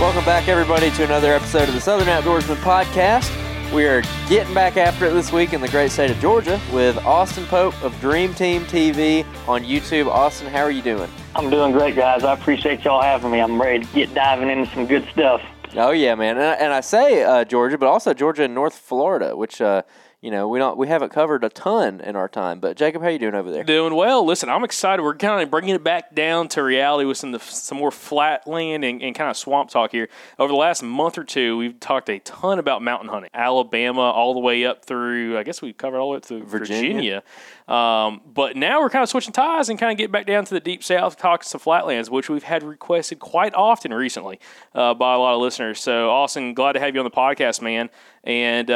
Welcome back, everybody, to another episode of the Southern Outdoorsmen podcast. We are getting back after it this week in the great state of Georgia with Austin Pope of Dream Team TV on YouTube. Austin, how are you doing? I'm doing great, guys. I appreciate y'all having me. I'm ready to get diving into some good stuff. Oh, yeah, man. And I say Georgia, but also Georgia and North Florida, which... we haven't covered a ton in our time, but Jacob, how you doing over there? Doing well. Listen, I'm excited. We're kind of bringing it back down to reality with some more flatland and kind of swamp talk here. Over the last month or two, we've talked a ton about mountain hunting, Alabama, all the way up through. I guess we covered all the way up through Virginia. But now we're kind of switching ties and kind of getting back down to the deep south, talking some flatlands, which we've had requested quite often recently by a lot of listeners. So, Austin, glad to have you on the podcast, man. And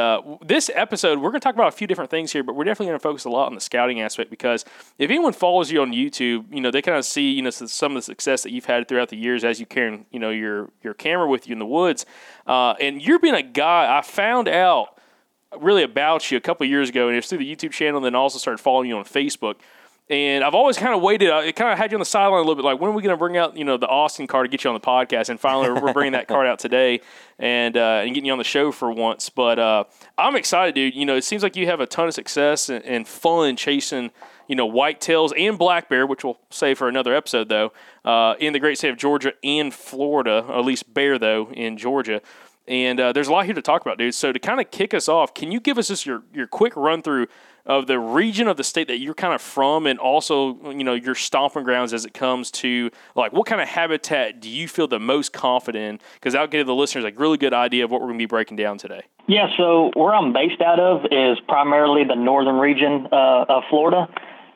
this episode, we're going to talk about a few different things here, but we're definitely going to focus a lot on the scouting aspect because if anyone follows you on YouTube, they kind of see, some of the success that you've had throughout the years as you carrying, your camera with you in the woods. And you're being a guy, I found out really about you a couple of years ago, and it was through the YouTube channel and then also started following you on Facebook. And I've always kind of waited. I kind of had you on the sideline a little bit, like, when are we going to bring out, the Austin card to get you on the podcast? And finally, we're bringing that card out today and getting you on the show for once. But I'm excited, dude. It seems like you have a ton of success and fun chasing, whitetails and black bear, which we'll save for another episode, though, in the great state of Georgia and Florida, or at least bear, though, in Georgia. And there's a lot here to talk about, dude. So to kind of kick us off, can you give us just your quick run through of the region of the state that you're kind of from, and also, you know, your stomping grounds as it comes to, like, what kind of habitat do you feel the most confident in? Because that'll give the listeners a really good idea of what we're going to be breaking down today. Yeah, so where I'm based out of is primarily the northern region of Florida,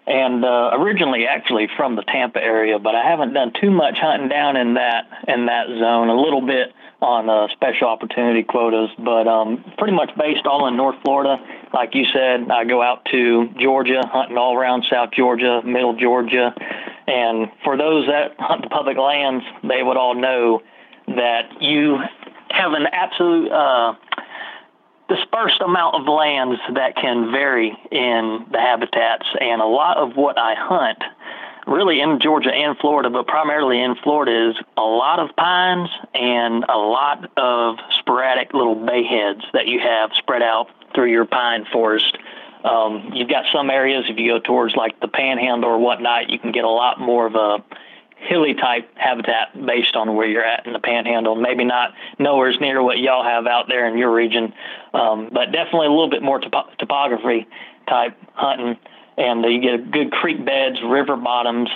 and originally actually from the Tampa area, but I haven't done too much hunting down in that zone, a little bit on special opportunity quotas, but pretty much based all in North Florida. Like you said, I go out to Georgia, hunting all around South Georgia, Middle Georgia, and for those that hunt the public lands, they would all know that you have an absolute dispersed amount of lands that can vary in the habitats, and a lot of what I hunt really in Georgia and Florida, but primarily in Florida, is a lot of pines and a lot of sporadic little bay heads that you have spread out through your pine forest. You've got some areas, if you go towards like the Panhandle or whatnot, you can get a lot more of a hilly type habitat based on where you're at in the Panhandle. Maybe not nowhere as near what y'all have out there in your region, but definitely a little bit more topography type hunting. And you get good creek beds, river bottoms.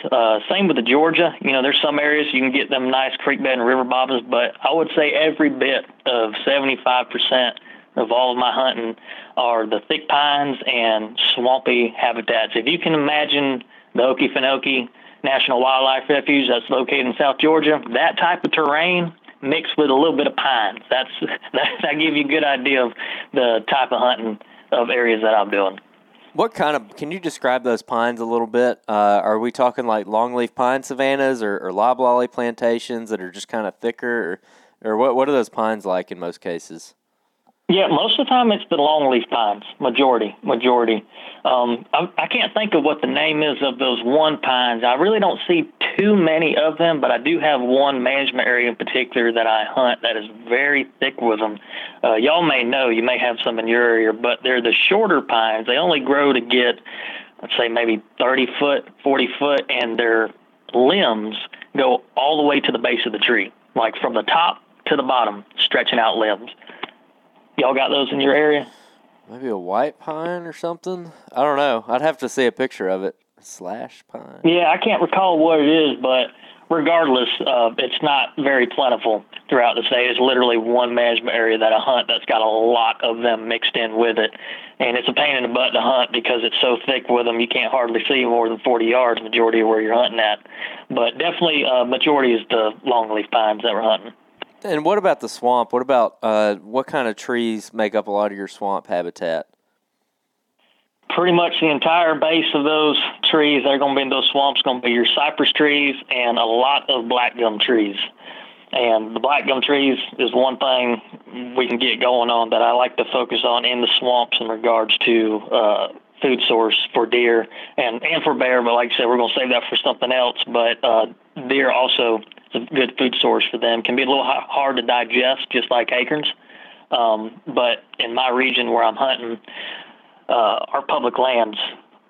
Same with the Georgia. You know, there's some areas you can get them nice creek bed and river bottoms, but I would say every bit of 75% of all of my hunting are the thick pines and swampy habitats. If you can imagine the Okefenokee National Wildlife Refuge that's located in South Georgia, that type of terrain mixed with a little bit of pines, that gives you a good idea of the type of hunting of areas that I'm doing. What kind of, can you describe those pines a little bit? Are we talking like longleaf pine savannas or loblolly plantations that are just kind of thicker? Or what are those pines like in most cases? Yeah, most of the time it's the longleaf pines, majority. I can't think of what the name is of those one pines. I really don't see too many of them, but I do have one management area in particular that I hunt that is very thick with them. Y'all may know, you may have some in your area, but they're the shorter pines. They only grow to get, let's say, maybe 30 foot, 40 foot, and their limbs go all the way to the base of the tree, like from the top to the bottom, stretching out limbs. Y'all got those in your area? Maybe a white pine or something? I don't know. I'd have to see a picture of it. Slash pine. Yeah, I can't recall what it is, but regardless, it's not very plentiful throughout the state. It's literally one management area that I hunt that's got a lot of them mixed in with it. And it's a pain in the butt to hunt because it's so thick with them, you can't hardly see more than 40 yards, majority of where you're hunting at. But definitely, majority is the longleaf pines that we're hunting. And what about the swamp? What about what kind of trees make up a lot of your swamp habitat? Pretty much the entire base of those trees that are going to be in those swamps going to be your cypress trees and a lot of black gum trees. And the black gum trees is one thing we can get going on that I like to focus on in the swamps in regards to food source for deer and for bear. But like I said, we're going to save that for something else. But deer also... a good food source for them. Can be a little hard to digest, just like acorns. But in my region where I'm hunting, our public lands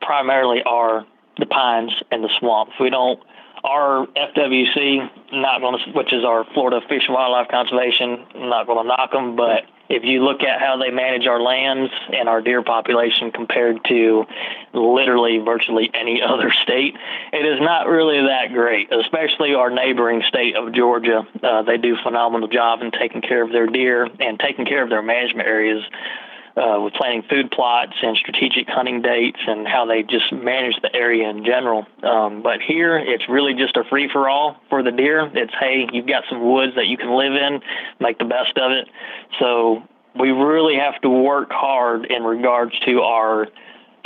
primarily are the pines and the swamps. Our FWC, which is our Florida Fish and Wildlife Conservation, I'm not going to knock them, but if you look at how they manage our lands and our deer population compared to literally virtually any other state, it is not really that great, especially our neighboring state of Georgia. They do a phenomenal job in taking care of their deer and taking care of their management areas with planning food plots and strategic hunting dates and how they just manage the area in general. But here, it's really just a free-for-all for the deer. It's, hey, you've got some woods that you can live in, make the best of it. So we really have to work hard in regards to our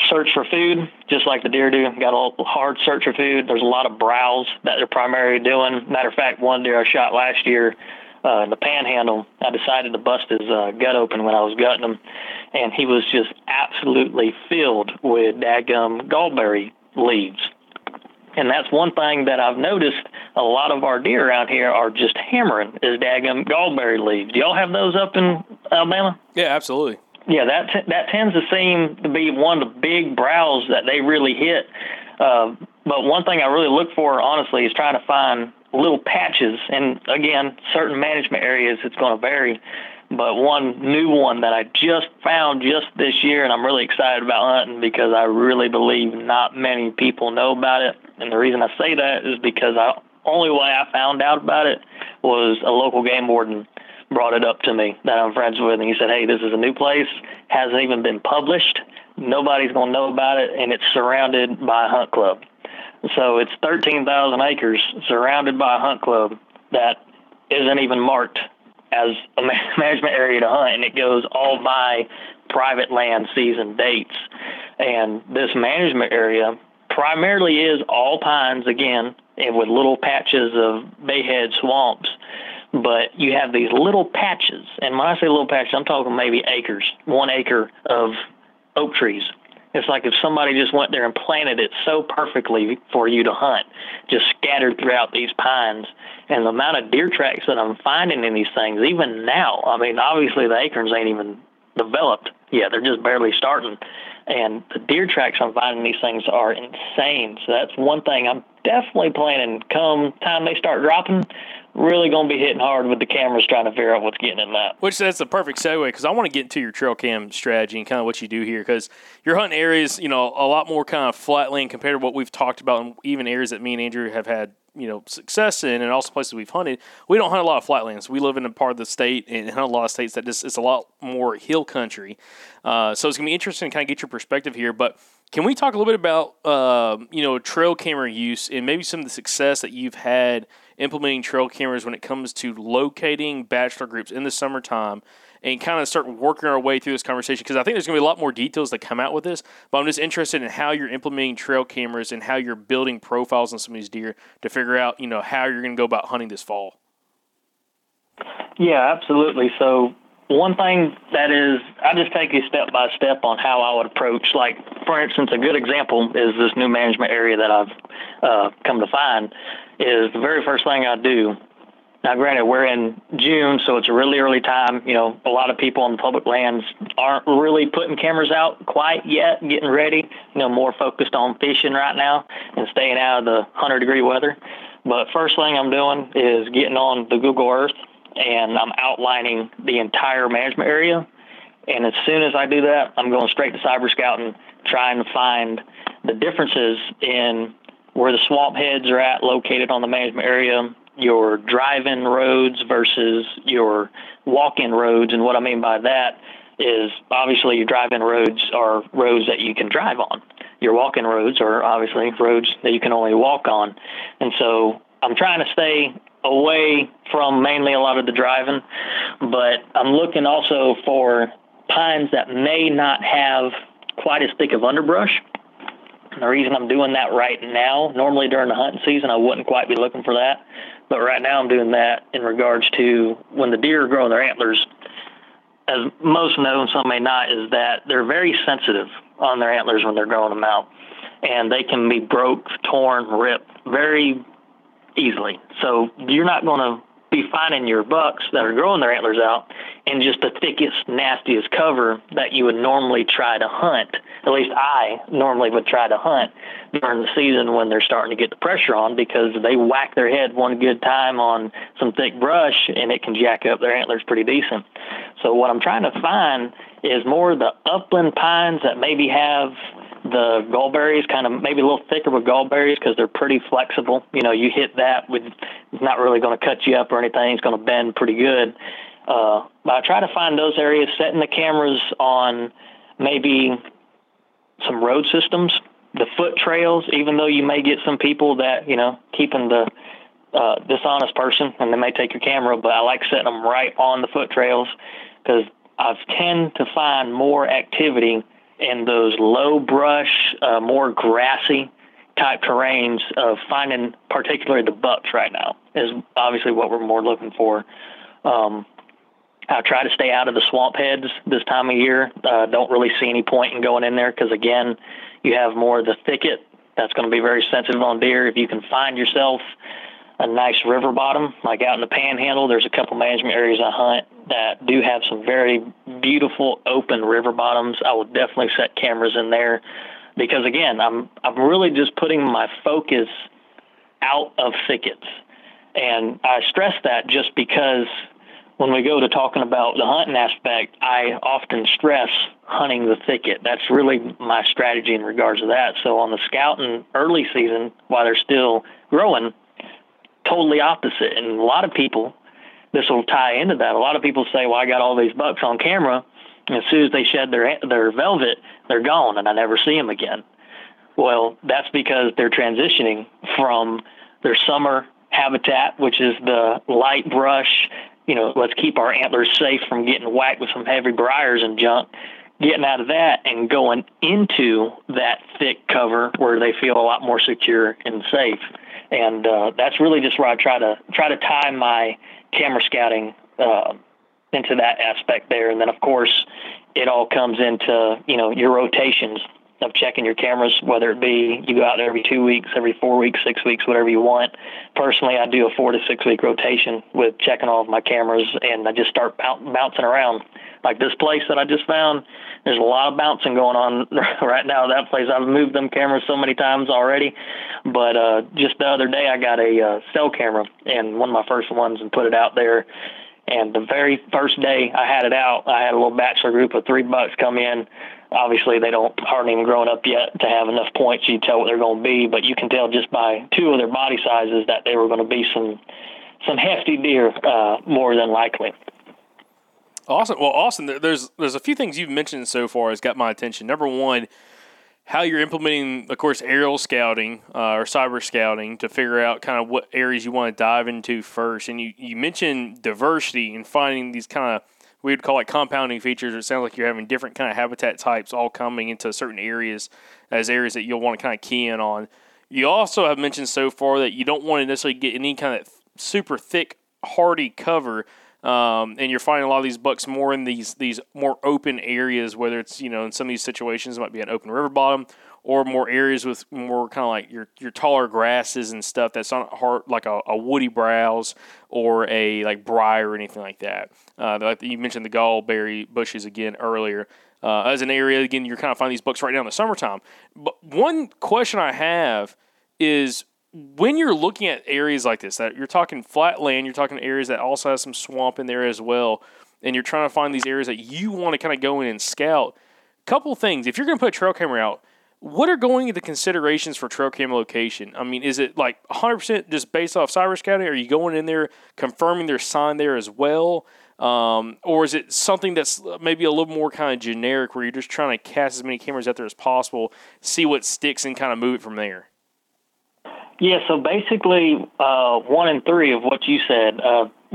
search for food, just like the deer do. Got a hard search for food. There's a lot of browse that they're primarily doing. Matter of fact, one deer I shot last year, in the Panhandle, I decided to bust his gut open when I was gutting him, and he was just absolutely filled with dadgum gallberry leaves. And that's one thing that I've noticed a lot of our deer around here are just hammering is dadgum gallberry leaves. Do y'all have those up in Alabama? Yeah, absolutely. Yeah, that tends to seem to be one of the big browse that they really hit. But one thing I really look for, honestly, is trying to find little patches, and again, certain management areas it's going to vary, But one new one that I just found just this year, and I'm really excited about hunting because I really believe not many people know about it. And the reason I say that is because the only way I found out about it was a local game warden brought it up to me that I'm friends with. And he said, hey, this is a new place, hasn't even been published. Nobody's going to know about it, and it's surrounded by a hunt club. So it's 13,000 acres surrounded by a hunt club that isn't even marked as a management area to hunt, and it goes all by private land season dates. And this management area primarily is all pines again, and with little patches of bayhead swamps. But you have these little patches, and when I say little patches, I'm talking maybe acres, 1 acre of oak trees. It's like if somebody just went there and planted it so perfectly for you to hunt, just scattered throughout these pines. And the amount of deer tracks that I'm finding in these things, even now, I mean, obviously the acorns ain't even developed yet. They're just barely starting. And the deer tracks I'm finding in these things are insane. So that's one thing I'm definitely planning. Come time they start dropping, really going to be hitting hard with the cameras trying to figure out what's getting in that. Which that's the perfect segue, because I want to get into your trail cam strategy and kind of what you do here, because your hunting areas, you know, a lot more kind of flatland compared to what we've talked about, and even areas that me and Andrew have had, you know, success in, and also places we've hunted. We don't hunt a lot of flatlands. We live in a part of the state and hunt a lot of states that just, it's a lot more hill country. So it's going to be interesting to kind of get your perspective here, but can we talk a little bit about, you know, trail camera use and maybe some of the success that you've had implementing trail cameras when it comes to locating bachelor groups in the summertime, and kind of start working our way through this conversation? Because I think there's going to be a lot more details that come out with this, but I'm just interested in how you're implementing trail cameras and how you're building profiles on some of these deer to figure out, you know, how you're going to go about hunting this fall. Yeah, absolutely. So one thing that is, I just take you step by step on how I would approach, like, for instance, a good example is this new management area that I've come to find is the very first thing I do. Now, granted, we're in June, so it's a really early time. You know, a lot of people on the public lands aren't really putting cameras out quite yet, getting ready, you know, more focused on fishing right now and staying out of the 100-degree weather. But first thing I'm doing is getting on the Google Earth, and I'm outlining the entire management area. And as soon as I do that, I'm going straight to Cyber Scout and trying to find the differences in where the swamp heads are at located on the management area, your drive-in roads versus your walk-in roads. And what I mean by that is obviously your drive-in roads are roads that you can drive on. Your walk-in roads are obviously roads that you can only walk on. And so I'm trying to stay away from mainly a lot of the driving, but I'm looking also for pines that may not have quite as thick of underbrush. And the reason I'm doing that right now, normally during the hunting season, I wouldn't quite be looking for that. But right now I'm doing that in regards to when the deer grow their antlers. As most know, and some may not, is that they're very sensitive on their antlers when they're growing them out. And they can be broke, torn, ripped very easily. So you're not going to be finding your bucks that are growing their antlers out in just the thickest, nastiest cover that you would normally try to hunt. At least I normally would try to hunt during the season when they're starting to get the pressure on, because they whack their head one good time on some thick brush and it can jack up their antlers pretty decent. So what I'm trying to find is more the upland pines that maybe have the gallberries, kind of maybe a little thicker with gallberries, because they're pretty flexible. You know, you hit that with, it's not really going to cut you up or anything. It's going to bend pretty good. But I try to find those areas, setting the cameras on maybe some road systems, the foot trails, even though you may get some people that, you know, keeping the dishonest person, and they may take your camera, but I like setting them right on the foot trails, because I tend to find more activity in those low brush, more grassy type terrains of finding particularly the bucks right now is obviously what we're more looking for. I try to stay out of the swamp heads this time of year. Don't really see any point in going in there, because again, you have more of the thicket that's going to be very sensitive on deer. If you can find yourself a nice river bottom, like out in the Panhandle, there's a couple management areas I hunt that do have some very beautiful open river bottoms. I will definitely set cameras in there, because again, I'm really just putting my focus out of thickets, and I stress that just because when we go to talking about the hunting aspect, I often stress hunting the thicket. That's really my strategy in regards to that. So on the scouting early season, while they're still growing, totally opposite. And a lot of people, this will tie into that. A lot of people say, well, I got all these bucks on camera, and as soon as they shed their velvet, they're gone, and I never see them again. Well, that's because they're transitioning from their summer habitat, which is the light brush, you know, let's keep our antlers safe from getting whacked with some heavy briars and junk, getting out of that and going into that thick cover where they feel a lot more secure and safe. And that's really just where I try to tie my camera scouting into that aspect there. And then, of course, it all comes into, you know, your rotations of checking your cameras, whether it be you go out every 2 weeks, every 4 weeks, 6 weeks, whatever you want. Personally, I do a 4 to 6 week rotation with checking all of my cameras, and I just start bouncing around. Like this place that I just found, there's a lot of bouncing going on right now. That place, I've moved them cameras so many times already, but just the other day I got a cell camera, and one of my first ones, and put it out there. And the very first day I had it out, I had a little bachelor group of 3 bucks come in. Obviously, they aren't even grown up yet to have enough points. You tell what they're going to be, but you can tell just by 2 of their body sizes that they were going to be some hefty deer, more than likely. Awesome. Well, Austin, there's a few things you've mentioned so far has got my attention. Number one, how you're implementing, of course, aerial scouting or cyber scouting to figure out kind of what areas you want to dive into first. And you mentioned diversity and finding these kind of, we would call it compounding features. It sounds like you're having different kind of habitat types all coming into certain areas as areas that you'll want to kind of key in on. You also have mentioned so far that you don't want to necessarily get any kind of super thick, hardy cover. And you're finding a lot of these bucks more in these more open areas, whether it's, you know, in some of these situations it might be an open river bottom or more areas with more kind of like your taller grasses and stuff that's not hard, like a woody browse or a like briar or anything like that. Like you mentioned the gallberry bushes again earlier. As an area, again, you're kind of finding these bucks right now in the summertime. But one question I have is, when you're looking at areas like this, that you're talking flat land, you're talking areas that also have some swamp in there as well, and you're trying to find these areas that you want to kind of go in and scout, a couple things. If you're going to put a trail camera out, what are going into considerations for trail camera location? I mean, is it like 100% just based off cyber scouting? Are you going in there confirming their sign there as well? Or is it something that's maybe a little more kind of generic where you're just trying to cast as many cameras out there as possible, see what sticks, and kind of move it from there? Yeah, so basically 1 and 3 of what you said,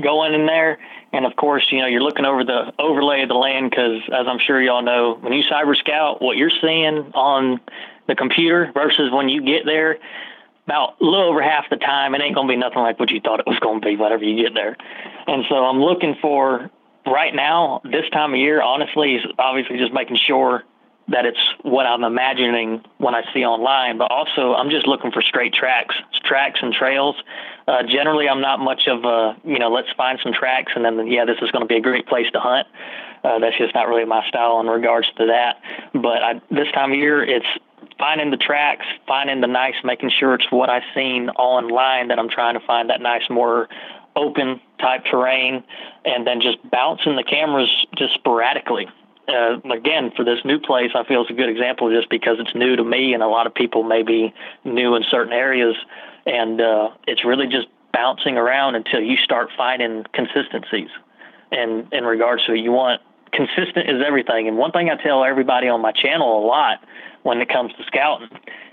going in there, and of course, you know, you're looking over the overlay of the land because, as I'm sure y'all know, when you cyber scout, what you're seeing on the computer versus when you get there, about a little over half the time, it ain't going to be nothing like what you thought it was going to be whenever you get there. And so I'm looking for, right now, this time of year, honestly, is obviously just making sure that it's what I'm imagining when I see online, but also I'm just looking for straight tracks and trails. Generally, I'm not much of a, you know, let's find some tracks and then, yeah, this is going to be a great place to hunt. That's just not really my style in regards to that. But this time of year, it's finding the tracks, finding the nice, making sure it's what I've seen online that I'm trying to find, that nice, more open type terrain, and then just bouncing the cameras just sporadically. Again, for this new place, I feel it's a good example just because it's new to me, and a lot of people may be new in certain areas, and it's really just bouncing around until you start finding consistencies. And in regards to what you want, consistent is everything. And one thing I tell everybody on my channel a lot when it comes to scouting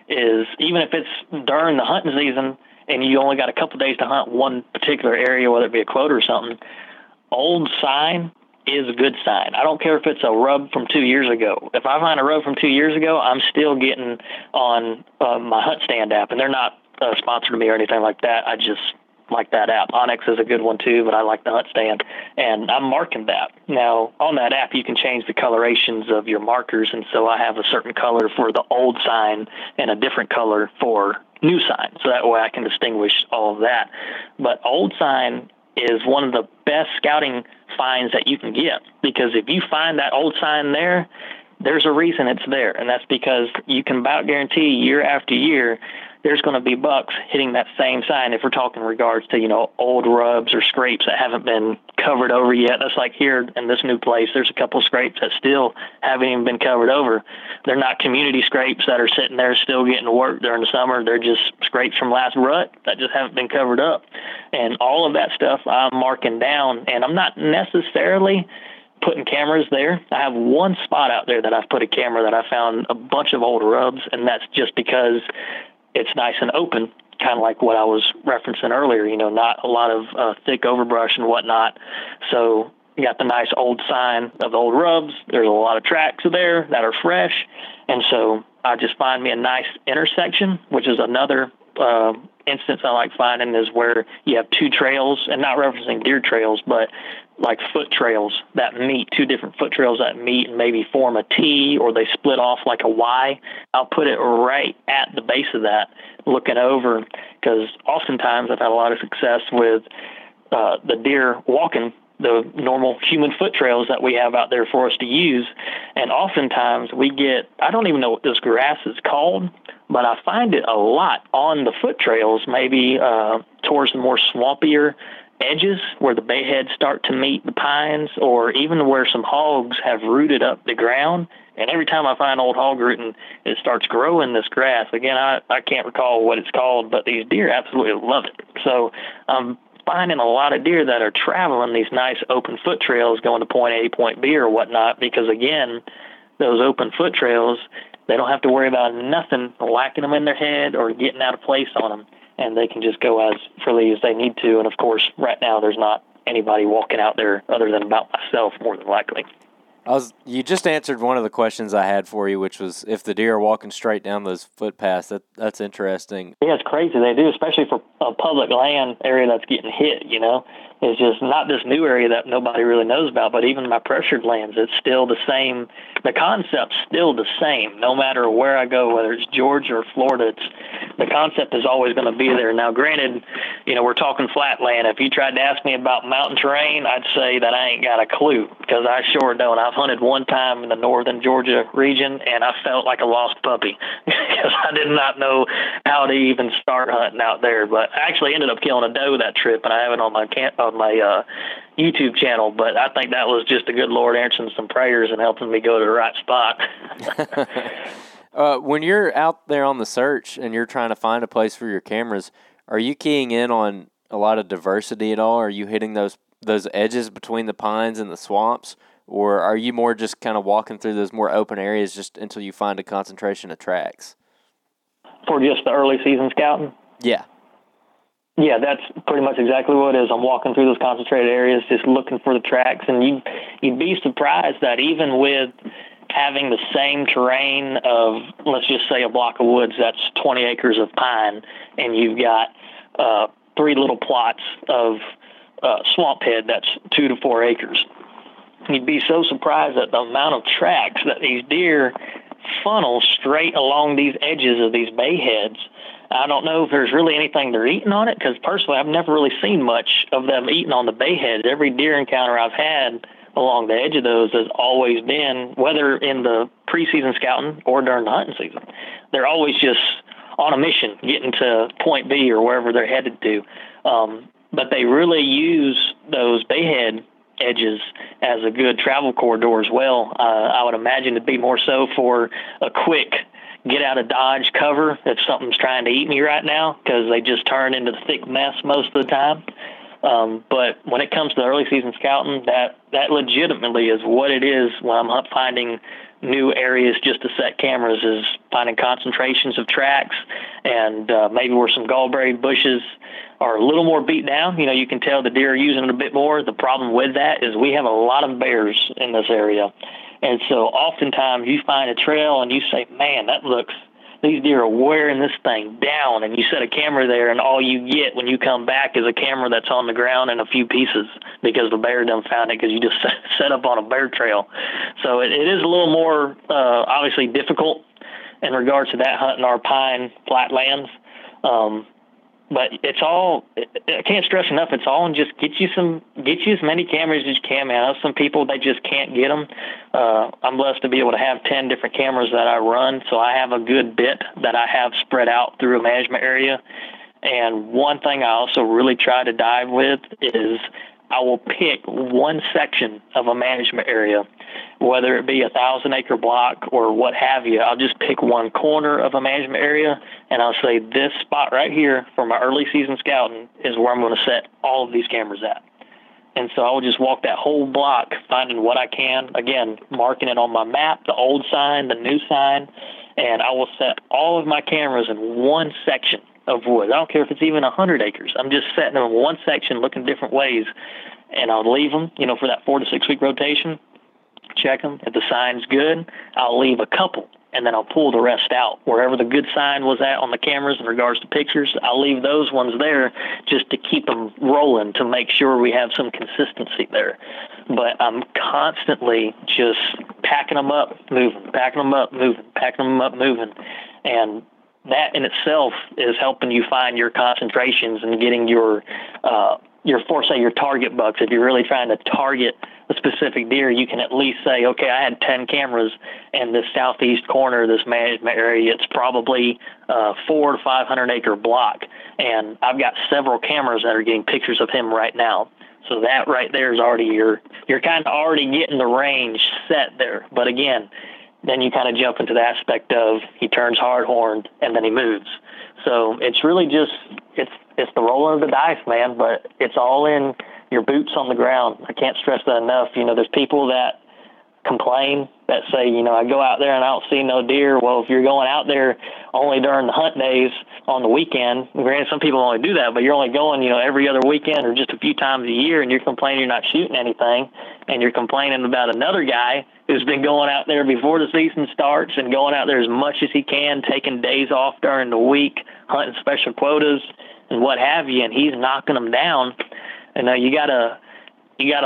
is, even if it's during the hunting season and you only got a couple days to hunt one particular area, whether it be a quota or something, old sign is a good sign. I don't care if it's a rub from 2 years ago. If I find a rub from 2 years ago, I'm still getting on my Hunt Stand app, and they're not sponsored to me or anything like that. I just like that app. Onyx is a good one too, but I like the Hunt Stand, and I'm marking that. Now, on that app, you can change the colorations of your markers, and so I have a certain color for the old sign and a different color for new sign, so that way I can distinguish all of that. But old sign is one of the best scouting finds that you can get, because if you find that old sign there, there's a reason it's there, and that's because you can about guarantee year after year there's going to be bucks hitting that same sign. If we're talking regards to, you know, old rubs or scrapes that haven't been covered over yet, that's like here in this new place, there's a couple scrapes that still haven't even been covered over. They're not community scrapes that are sitting there still getting work during the summer. They're just scrapes from last rut that just haven't been covered up. And all of that stuff I'm marking down, and I'm not necessarily putting cameras there. I have one spot out there that I've put a camera that I found a bunch of old rubs, and that's just because it's nice and open, kind of like what I was referencing earlier, you know, not a lot of thick overbrush and whatnot. So you got the nice old sign of the old rubs. There's a lot of tracks there that are fresh. And so I just find me a nice intersection, which is another instance I like finding is where you have two trails, and not referencing deer trails, but like foot trails that meet, two different foot trails that meet and maybe form a T, or they split off like a Y. I'll put it right at the base of that looking over, because oftentimes I've had a lot of success with the deer walking the normal human foot trails that we have out there for us to use. And oftentimes we get, I don't even know what this grass is called, but I find it a lot on the foot trails, maybe towards the more swampier edges where the bay heads start to meet the pines, or even where some hogs have rooted up the ground. And every time I find old hog rooting, it starts growing this grass. Again, I can't recall what it's called, but these deer absolutely love it. So finding a lot of deer that are traveling these nice open foot trails going to point A to point B or whatnot, because again, those open foot trails, they don't have to worry about nothing whacking them in their head or getting out of place on them, and they can just go as freely as they need to. And of course, right now there's not anybody walking out there other than about myself, more than likely. You just answered one of the questions I had for you, which was if the deer are walking straight down those footpaths. That's interesting. Yeah, it's crazy. They do, especially for a public land area that's getting hit, you know. It's just not this new area that nobody really knows about, but even my pressured lands, it's still the same. The concept's still the same. No matter where I go, whether it's Georgia or Florida, the concept is always going to be there. Now, granted, you know, we're talking flat land. If you tried to ask me about mountain terrain, I'd say that I ain't got a clue, because I sure don't. I've hunted one time in the northern Georgia region, and I felt like a lost puppy because I did not know how to even start hunting out there. But I actually ended up killing a doe that trip, and I have it on my YouTube channel, but I think that was just the good Lord answering some prayers and helping me go to the right spot. When you're out there on the search and you're trying to find a place for your cameras, are you keying in on a lot of diversity at all? Are you hitting those edges between the pines and the swamps, or are you more just kind of walking through those more open areas just until you find a concentration of tracks? For just the early season scouting? Yeah. Yeah, that's pretty much exactly what it is. I'm walking through those concentrated areas just looking for the tracks, and you'd be surprised that even with having the same terrain of, let's just say, a block of woods that's 20 acres of pine, and you've got three little plots of swamp head that's 2 to 4 acres. You'd be so surprised at the amount of tracks that these deer funnel straight along these edges of these bay heads. I don't know if there's really anything they're eating on it, because personally I've never really seen much of them eating on the bay heads. Every deer encounter I've had along the edge of those has always been, whether in the preseason scouting or during the hunting season, they're always just on a mission getting to point B or wherever they're headed to. But they really use those bay head edges as a good travel corridor as well. I would imagine it'd be more so for a quick get out of Dodge cover if something's trying to eat me right now, because they just turn into the thick mess most of the time. But when it comes to early season scouting, that legitimately is what it is when I'm finding new areas just to set cameras, is finding concentrations of tracks, and maybe where some gallberry bushes are a little more beat down. You know, you can tell the deer are using it a bit more. The problem with that is we have a lot of bears in this area. And so oftentimes you find a trail and you say, man, these deer are wearing this thing down. And you set a camera there, and all you get when you come back is a camera that's on the ground in a few pieces, because the bear done found it, because you just set up on a bear trail. So it is a little more obviously difficult in regards to that, hunting our pine flatlands. But it's all, I can't stress enough, it's all and just get you as many cameras as you can, man. I know some people, they just can't get them. I'm blessed to be able to have 10 different cameras that I run, so I have a good bit that I have spread out through a management area. And one thing I also really try to dive with is I will pick one section of a management area, whether it be a 1,000-acre block or what have you. I'll just pick one corner of a management area, and I'll say this spot right here for my early season scouting is where I'm going to set all of these cameras at. And so I will just walk that whole block, finding what I can, again, marking it on my map, the old sign, the new sign, and I will set all of my cameras in one section of woods. I don't care if it's even 100 acres. I'm just setting them in one section, looking different ways, and I'll leave them, you know, for that 4 to 6 week rotation. Check them. If the sign's good, I'll leave a couple, and then I'll pull the rest out. Wherever the good sign was at on the cameras in regards to pictures, I'll leave those ones there just to keep them rolling to make sure we have some consistency there. But I'm constantly just packing them up, moving, packing them up, moving, packing them up, moving, and that in itself is helping you find your concentrations and getting your target bucks. If you're really trying to target a specific deer, you can at least say, okay, I had 10 cameras in this southeast corner of this management area. It's probably a 400 to 500 acre block, and I've got several cameras that are getting pictures of him right now. So that right there is already you're kind of already getting the range set there. But again, then you kind of jump into the aspect of he turns hard-horned and then he moves. So it's really just it's the rolling of the dice, man, but it's all in your boots on the ground. I can't stress that enough. You know, there's people that complain that say, you know, I go out there and I don't see no deer. Well, if you're going out there only during the hunt days on the weekend, granted some people only do that, but you're only going, you know, every other weekend or just a few times a year, and you're complaining you're not shooting anything, and you're complaining about another guy who's been going out there before the season starts and going out there as much as he can, taking days off during the week, hunting special quotas and what have you, and he's knocking them down. And now you gotta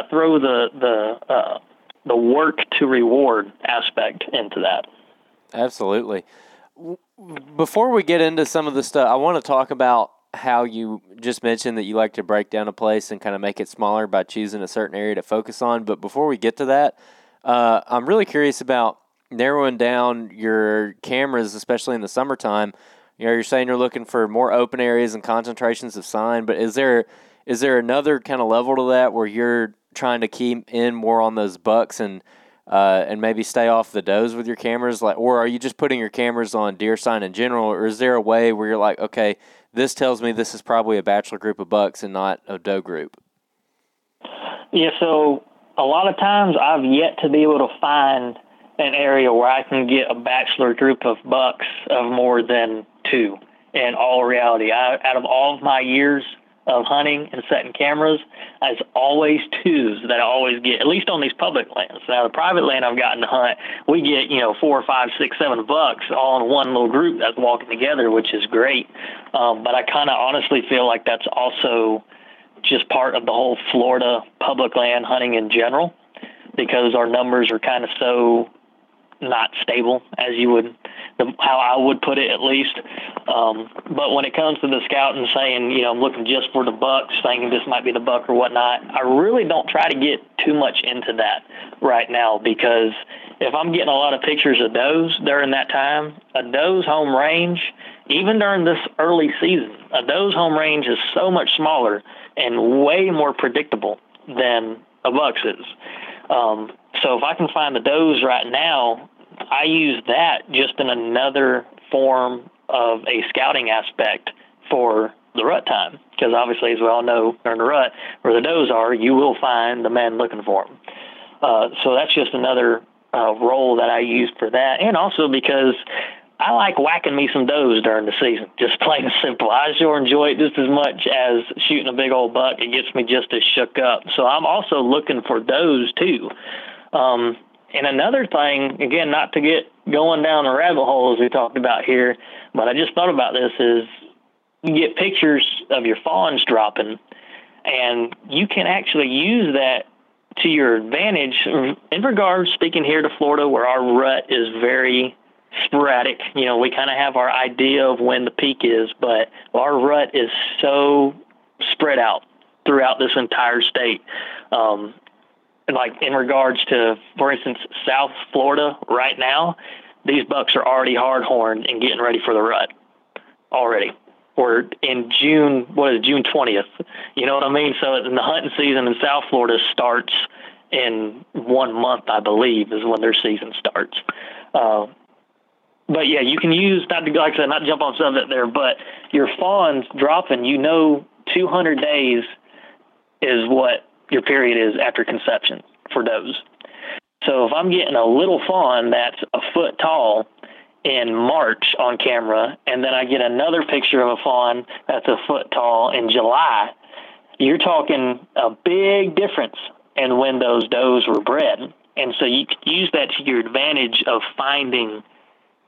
throw the work to reward aspect into that. Absolutely. Before we get into some of the stuff, I want to talk about how you just mentioned that you like to break down a place and kind of make it smaller by choosing a certain area to focus on. But before we get to that, I'm really curious about narrowing down your cameras, especially in the summertime. You know, you're saying you're looking for more open areas and concentrations of sign, but is there another kind of level to that where you're trying to keep in more on those bucks and maybe stay off the does with your cameras? Like, or are you just putting your cameras on deer sign in general? Or is there a way where you're like, okay, this tells me this is probably a bachelor group of bucks and not a doe group? Yeah, so a lot of times I've yet to be able to find an area where I can get a bachelor group of bucks of more than two. In all reality, out of all of my years of hunting and setting cameras, it's always twos that I always get, at least on these public lands. Now, the private land I've gotten to hunt, we get, you know, 4, 5, 6, 7 bucks all in one little group that's walking together, which is great. But I kind of honestly feel like that's also just part of the whole Florida public land hunting in general, because our numbers are kind of so not stable, as you would, how I would put it at least. But when it comes to the scouting, saying, you know, I'm looking just for the bucks, thinking this might be the buck or whatnot, I really don't try to get too much into that right now, because if I'm getting a lot of pictures of does during that time, a doe's home range, even during this early season, a doe's home range is so much smaller and way more predictable than a buck's is. So if I can find the does right now, I use that just in another form of a scouting aspect for the rut time. Because obviously, as we all know, during the rut, where the does are, you will find the man looking for them. So that's just another role that I use for that. And also because I like whacking me some does during the season, just plain and simple. I sure enjoy it just as much as shooting a big old buck. It gets me just as shook up. So I'm also looking for does too. And another thing, again, not to get going down a rabbit hole as we talked about here, but I just thought about this, is you get pictures of your fawns dropping, and you can actually use that to your advantage in regards, speaking here to Florida, where our rut is very sporadic. You know, we kind of have our idea of when the peak is, but our rut is so spread out throughout this entire state. Like in regards to, for instance, South Florida right now, these bucks are already hard horned and getting ready for the rut already. Or in June, what is it, June 20th? You know what I mean? So in the hunting season in South Florida starts in 1 month, I believe, is when their season starts. But yeah, you can use, not to, like I said, not jump on something there, but your fawn's dropping, you know, 200 days is what your period is after conception for does. So if I'm getting a little fawn that's a foot tall in March on camera, and then I get another picture of a fawn that's a foot tall in July, you're talking a big difference in when those does were bred. And so you could use that to your advantage of finding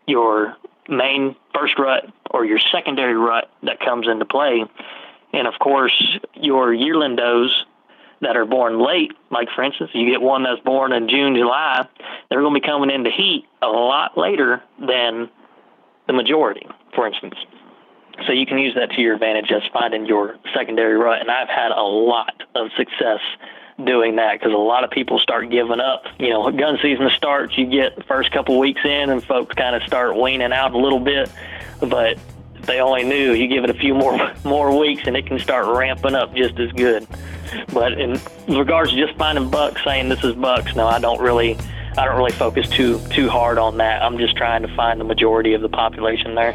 your main first rut or your secondary rut that comes into play. And of course, your yearling does that are born late, like for instance, you get one that's born in June, July, they're going to be coming into heat a lot later than the majority, for instance. So you can use that to your advantage as finding your secondary rut. And I've had a lot of success doing that because a lot of people start giving up. You know, gun season starts, you get the first couple weeks in and folks kind of start weaning out a little bit, but if they only knew, you give it a few more weeks and it can start ramping up just as good. But in regards to just finding bucks, saying this is bucks, no, I don't really focus too hard on that. I'm just trying to find the majority of the population there.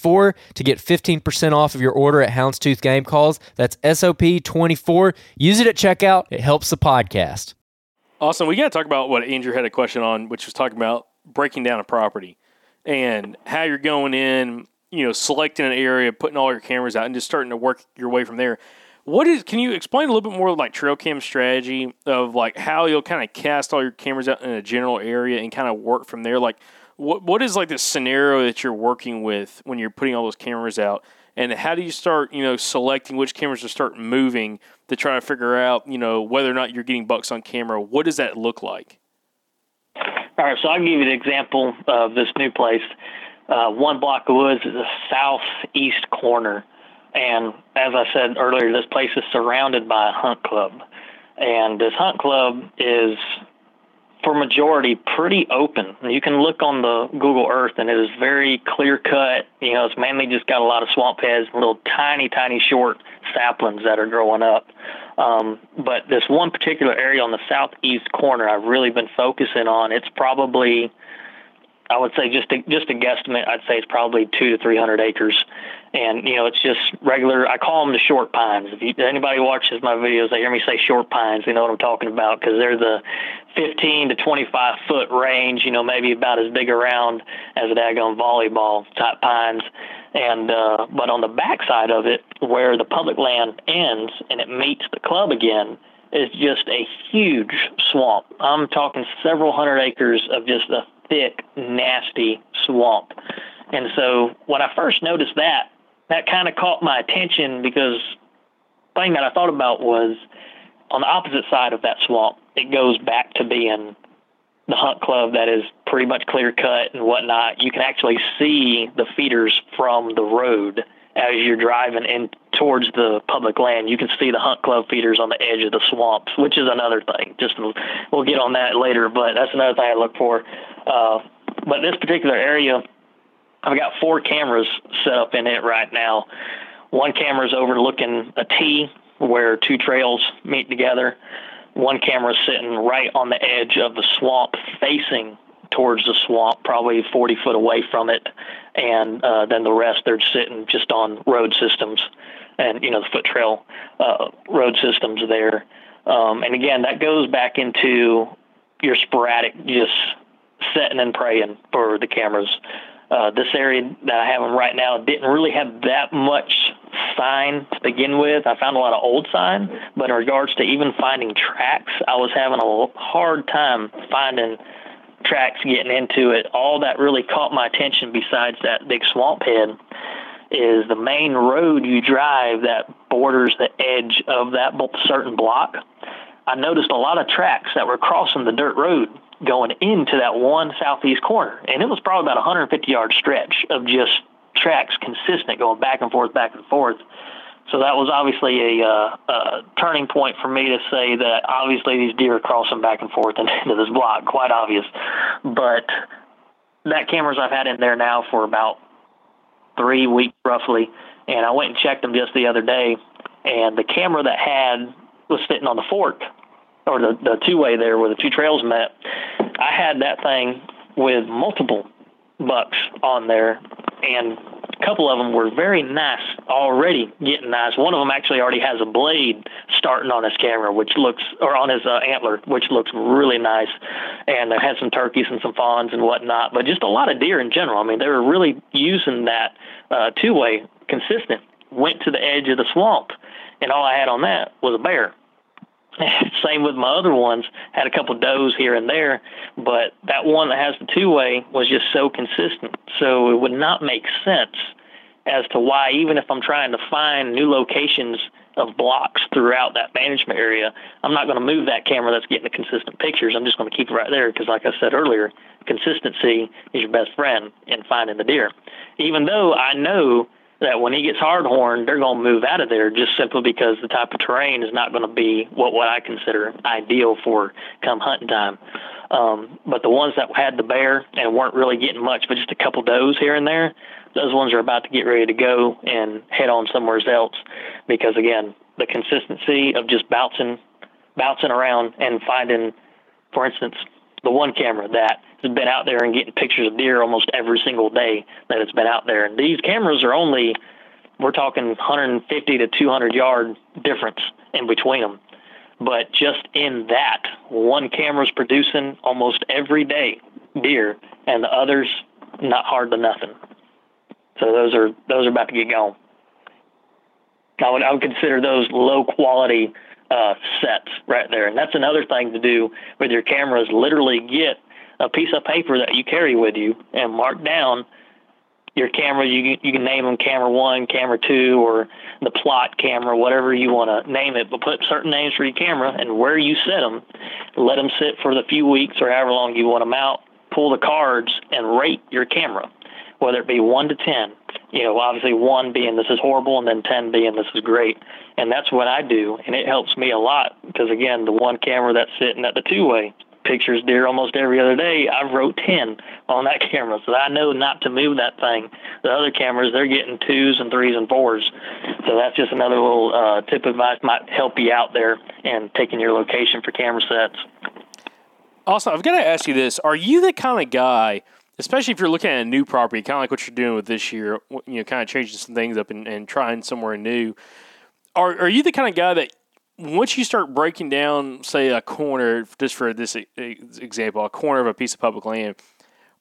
to get 15% off of your order at Houndstooth Game Calls. That's SOP24. Use it at checkout. It helps the podcast. Awesome. We got to talk about what Andrew had a question on, which was talking about breaking down a property and how you're going in, you know, selecting an area, putting all your cameras out, and just starting to work your way from there. Can you explain a little bit more like trail cam strategy of like how you'll kind of cast all your cameras out in a general area and kind of work from there? Like, what is like the scenario that you're working with when you're putting all those cameras out, and how do you start, you know, selecting which cameras to start moving to try to figure out, you know, whether or not you're getting bucks on camera? What does that look like? All right, so I'll give you an example of this new place. One block of woods is the southeast corner, and as I said earlier, this place is surrounded by a hunt club, and this hunt club is, for majority, pretty open. You can look on the Google Earth and it is very clear cut. You know, it's mainly just got a lot of swamp heads, little tiny short saplings that are growing up. But this one particular area on the southeast corner, I've really been focusing on. It's probably, I would say, just a guesstimate, I'd say it's probably 200 to 300 acres. And, you know, it's just regular, I call them the short pines. If anybody watches my videos, they hear me say short pines, they know what I'm talking about, because they're the 15 to 25 foot range, you know, maybe about as big around as a daggone volleyball type pines. And, but on the backside of it, where the public land ends and it meets the club again, is just a huge swamp. I'm talking several hundred acres of just a thick, nasty swamp. And so when I first noticed that kind of caught my attention, because the thing that I thought about was on the opposite side of that swamp, it goes back to being the hunt club that is pretty much clear cut and whatnot. You can actually see the feeders from the road as you're driving in towards the public land. You can see the hunt club feeders on the edge of the swamps, which is another thing. Just we'll get on that later, but that's another thing I look for. But this particular area, I've got four cameras set up in it right now. One camera's overlooking a T where two trails meet together. One camera's sitting right on the edge of the swamp, facing towards the swamp, probably 40 foot away from it. And then the rest, they're sitting just on road systems and, you know, the foot trail road systems there. And again, that goes back into your sporadic, just setting and praying for the cameras. This area that I have them right now didn't really have that much sign to begin with. I found a lot of old sign, but in regards to even finding tracks, I was having a hard time finding tracks getting into it. All that really caught my attention, besides that big swamp head, is the main road you drive that borders the edge of that certain block. I noticed a lot of tracks that were crossing the dirt road going into that one southeast corner, and it was probably about a 150-yard stretch of just tracks consistent going back and forth. So that was obviously a turning point for me to say that obviously these deer are crossing back and forth into this block, quite obvious. But that cameras I've had in there now for about 3 weeks roughly, and I went and checked them just the other day, and the camera that had was sitting on the fork, or the two-way there where the two trails met. I had that thing with multiple bucks on there, and a couple of them were very nice, already getting nice. One of them actually already has a blade starting on his camera, which looks, or on his antler, which looks really nice. And it had some turkeys and some fawns and whatnot, but just a lot of deer in general. I mean, they were really using that two-way consistent. Went to the edge of the swamp, and all I had on that was a bear. Same with my other ones, had a couple does here and there, but that one that has the two-way was just so consistent. So it would not make sense as to why, even if I'm trying to find new locations of blocks throughout that management area, I'm not going to move that camera that's getting the consistent pictures. I'm just going to keep it right there because, like I said earlier, consistency is your best friend in finding the deer. Even though I know that when he gets hard-horned, they're going to move out of there just simply because the type of terrain is not going to be what I consider ideal for come hunting time. But the ones that had the bear and weren't really getting much, but just a couple does here and there, those ones are about to get ready to go and head on somewhere else because, again, the consistency of just bouncing around and finding, for instance, the one camera that has been out there and getting pictures of deer almost every single day that it's been out there. And these cameras are only, we're talking 150 to 200 yard difference in between them. But just in that, one camera's producing almost every day deer, and the others not hardly nothing. So those are about to get gone. I would consider those low quality sets right there. And that's another thing to do with your cameras. Literally get a piece of paper that you carry with you and mark down your camera. You can name them camera 1, camera 2, or the plot camera, whatever you want to name it, but put certain names for your camera and where you set them. Let them sit for the few weeks or however long you want them out. Pull the cards and rate your camera, whether it be 1 to 10. You know, obviously 1 being this is horrible, and then 10 being this is great. And that's what I do, and it helps me a lot because, again, the one camera that's sitting at the two-way pictures deer almost every other day, I wrote 10 on that camera, so I know not to move that thing. The other cameras, they're getting 2s and 3s and 4s. So that's just another little tip of advice might help you out there and taking your location for camera sets. Also, I've got to ask you this. Are you the kind of guy, especially if you're looking at a new property, kind of like what you're doing with this year, you know, kind of changing some things up and trying somewhere new. Are you the kind of guy that once you start breaking down, say, a corner, just for this example, a corner of a piece of public land,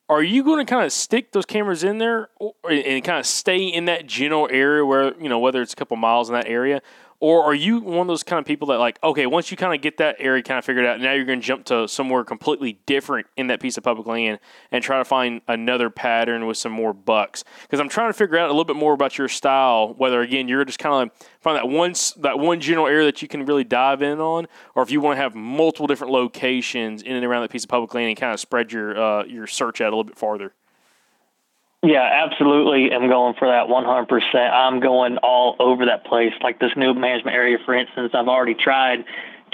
are you going to kind of stick those cameras in there and kind of stay in that general area where, you know, whether it's a couple miles in that area? Or are you one of those kind of people that, like, okay, once you kind of get that area kind of figured out, now you're going to jump to somewhere completely different in that piece of public land and try to find another pattern with some more bucks? Because I'm trying to figure out a little bit more about your style, whether, again, you're just kind of find that one general area that you can really dive in on, or if you want to have multiple different locations in and around that piece of public land and kind of spread your search out a little bit farther. Yeah, absolutely. I'm going for that 100%. I'm going all over that place. Like this new management area, for instance, I've already tried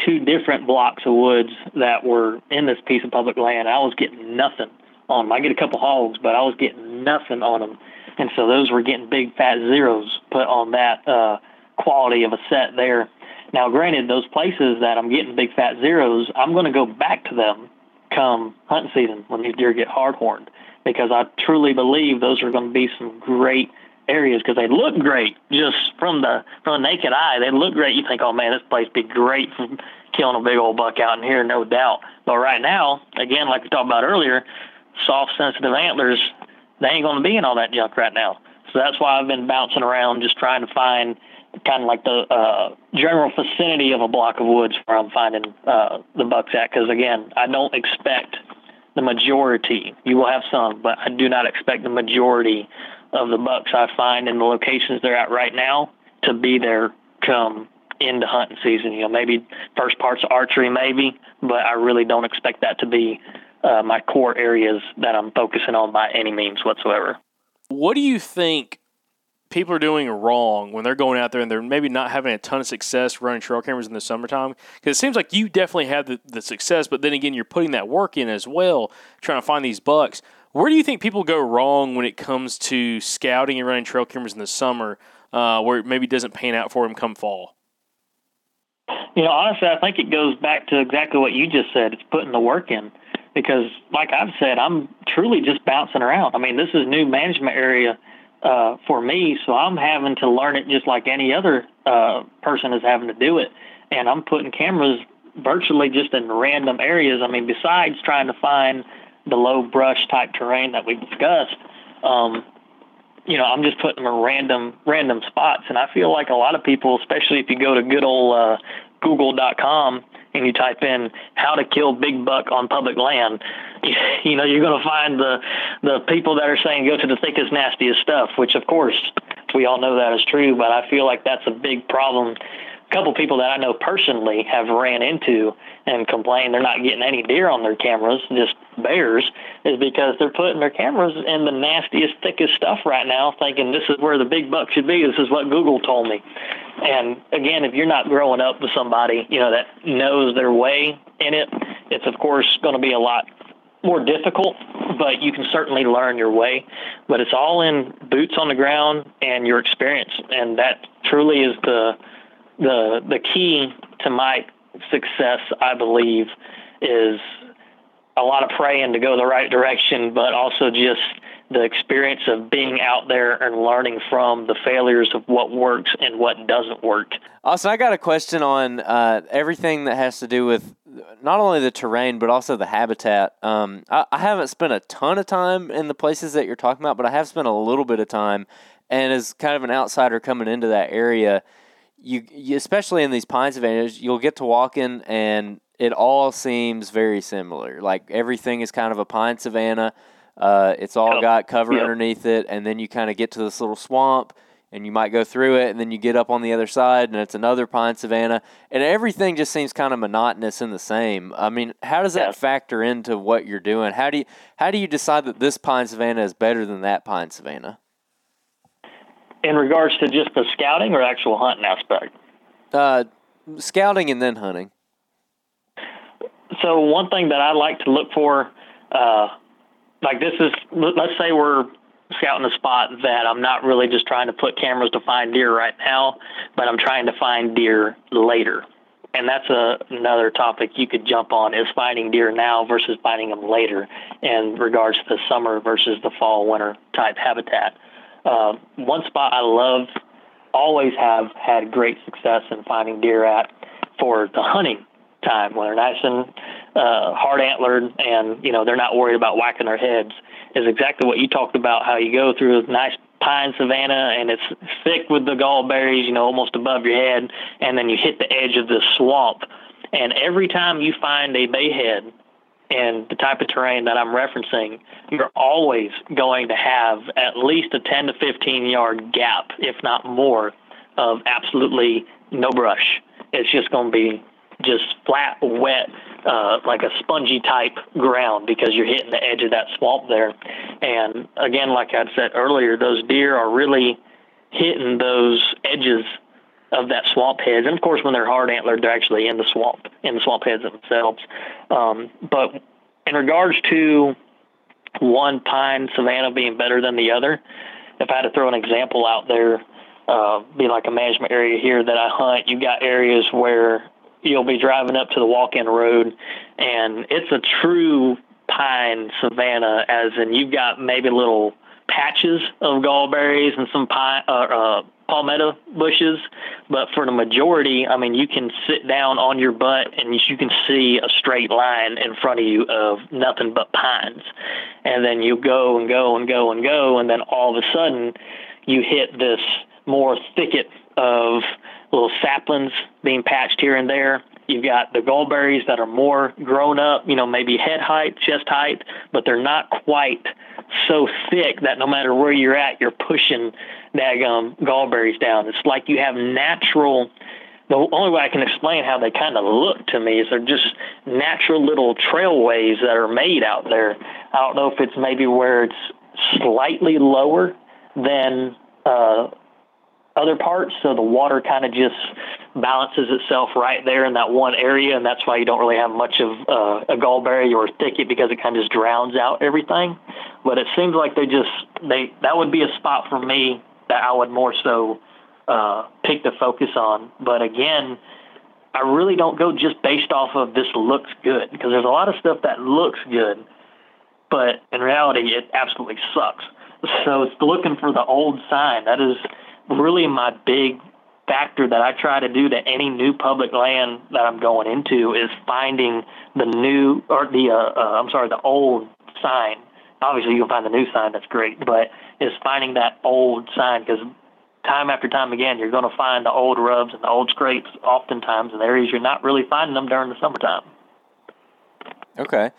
2 different blocks of woods that were in this piece of public land. I was getting nothing on them. I get a couple hogs, but I was getting nothing on them. And so those were getting big fat zeros put on that quality of a set there. Now, granted, those places that I'm getting big fat zeros, I'm going to go back to them come hunting season when these deer get hard-horned, because I truly believe those are going to be some great areas because they look great just from the naked eye. They look great. You think, oh, man, this place would be great for killing a big old buck out in here, no doubt. But right now, again, like we talked about earlier, soft, sensitive antlers, they ain't going to be in all that junk right now. So that's why I've been bouncing around just trying to find kind of like the general vicinity of a block of woods where I'm finding the bucks at. Because, again, I don't expect the majority. You will have some, but I do not expect the majority of the bucks I find in the locations they're at right now to be there come into hunting season. You know, maybe first parts of archery, maybe, but I really don't expect that to be my core areas that I'm focusing on by any means whatsoever. What do you think people are doing wrong when they're going out there and they're maybe not having a ton of success running trail cameras in the summertime? Because it seems like you definitely have the success, but then again, you're putting that work in as well, trying to find these bucks. Where do you think people go wrong when it comes to scouting and running trail cameras in the summer, where it maybe doesn't pan out for them come fall? You know, honestly, I think it goes back to exactly what you just said. It's putting the work in. Because, like I've said, I'm truly just bouncing around. I mean, this is new management area for me, so I'm having to learn it just like any other person is having to do it. And I'm putting cameras virtually just in random areas. I mean, besides trying to find the low brush type terrain that we discussed, you know, I'm just putting them in random spots. And I feel like a lot of people, especially if you go to good old Google.com and you type in how to kill big buck on public land, you know, you're going to find the people that are saying go to the thickest, nastiest stuff, which, of course, we all know that is true. But I feel like that's a big problem. A couple people that I know personally have ran into and complained they're not getting any deer on their cameras, just bears, is because they're putting their cameras in the nastiest, thickest stuff right now, thinking this is where the big buck should be. This is what Google told me. And again, if you're not growing up with somebody, you know, that knows their way in it, it's of course going to be a lot more difficult, but you can certainly learn your way. But it's all in boots on the ground and your experience. And that truly is the key to my success, I believe, is a lot of praying to go the right direction, but also just the experience of being out there and learning from the failures of what works and what doesn't work. Austin, I got a question on everything that has to do with not only the terrain, but also the habitat. I haven't spent a ton of time in the places that you're talking about, but I have spent a little bit of time. And as kind of an outsider coming into that area, You especially in these pines of areas, you'll get to walking and it all seems very similar. Like everything is kind of a pine savanna. It's all got cover underneath it. And then you kind of get to this little swamp and you might go through it. And then you get up on the other side and it's another pine savanna. And everything just seems kind of monotonous and the same. I mean, how does that factor into what you're doing? How do you decide that this pine savanna is better than that pine savanna? In regards to just the scouting or actual hunting aspect? Scouting and then hunting. So one thing that I like to look for, like this is, let's say we're scouting a spot that I'm not really just trying to put cameras to find deer right now, but I'm trying to find deer later. And that's another topic you could jump on, is finding deer now versus finding them later in regards to the summer versus the fall, winter type habitat. One spot I love, always have had great success in finding deer at for the hunting time when they're nice and hard antlered and, you know, they're not worried about whacking their heads, is exactly what you talked about, how you go through a nice pine savanna and it's thick with the gallberries, you know, almost above your head, and then you hit the edge of the swamp. And every time you find a bayhead and the type of terrain that I'm referencing, you're always going to have at least a 10 to 15 yard gap, if not more, of absolutely no brush. It's just going to be just flat, wet, like a spongy type ground because you're hitting the edge of that swamp there. And again, like I said earlier, those deer are really hitting those edges of that swamp heads. And of course, when they're hard antlered, they're actually in the swamp heads themselves. But in regards to one pine savanna being better than the other, if I had to throw an example out there, be like a management area here that I hunt, you got areas where you'll be driving up to the walk-in road and it's a true pine savanna, as in you've got maybe little patches of gallberries and some pine, palmetto bushes, but for the majority, I mean, you can sit down on your butt and you can see a straight line in front of you of nothing but pines. And then you go and go and go and go, and then all of a sudden you hit this more thicket of little saplings being patched here and there. You've got the goldberries that are more grown up, you know, maybe head height, chest height, but they're not quite so thick that no matter where you're at, you're pushing daggum goldberries down. It's like you have natural, the only way I can explain how they kind of look to me is they're just natural little trailways that are made out there. I don't know if it's maybe where it's slightly lower than other parts, so the water kind of just balances itself right there in that one area, and that's why you don't really have much of a gallberry or a thicket, because it kind of just drowns out everything. But it seems like they that would be a spot for me that I would more so pick the focus on. But again, I really don't go just based off of this looks good, because there's a lot of stuff that looks good, but in reality it absolutely sucks. So it's looking for the old sign. That is really my big factor that I try to do to any new public land that I'm going into, is finding the new, or the old sign. Obviously you can find the new sign, that's great, but is finding that old sign, because time after time again, you're going to find the old rubs and the old scrapes oftentimes in the areas you're not really finding them during the summertime. Okay.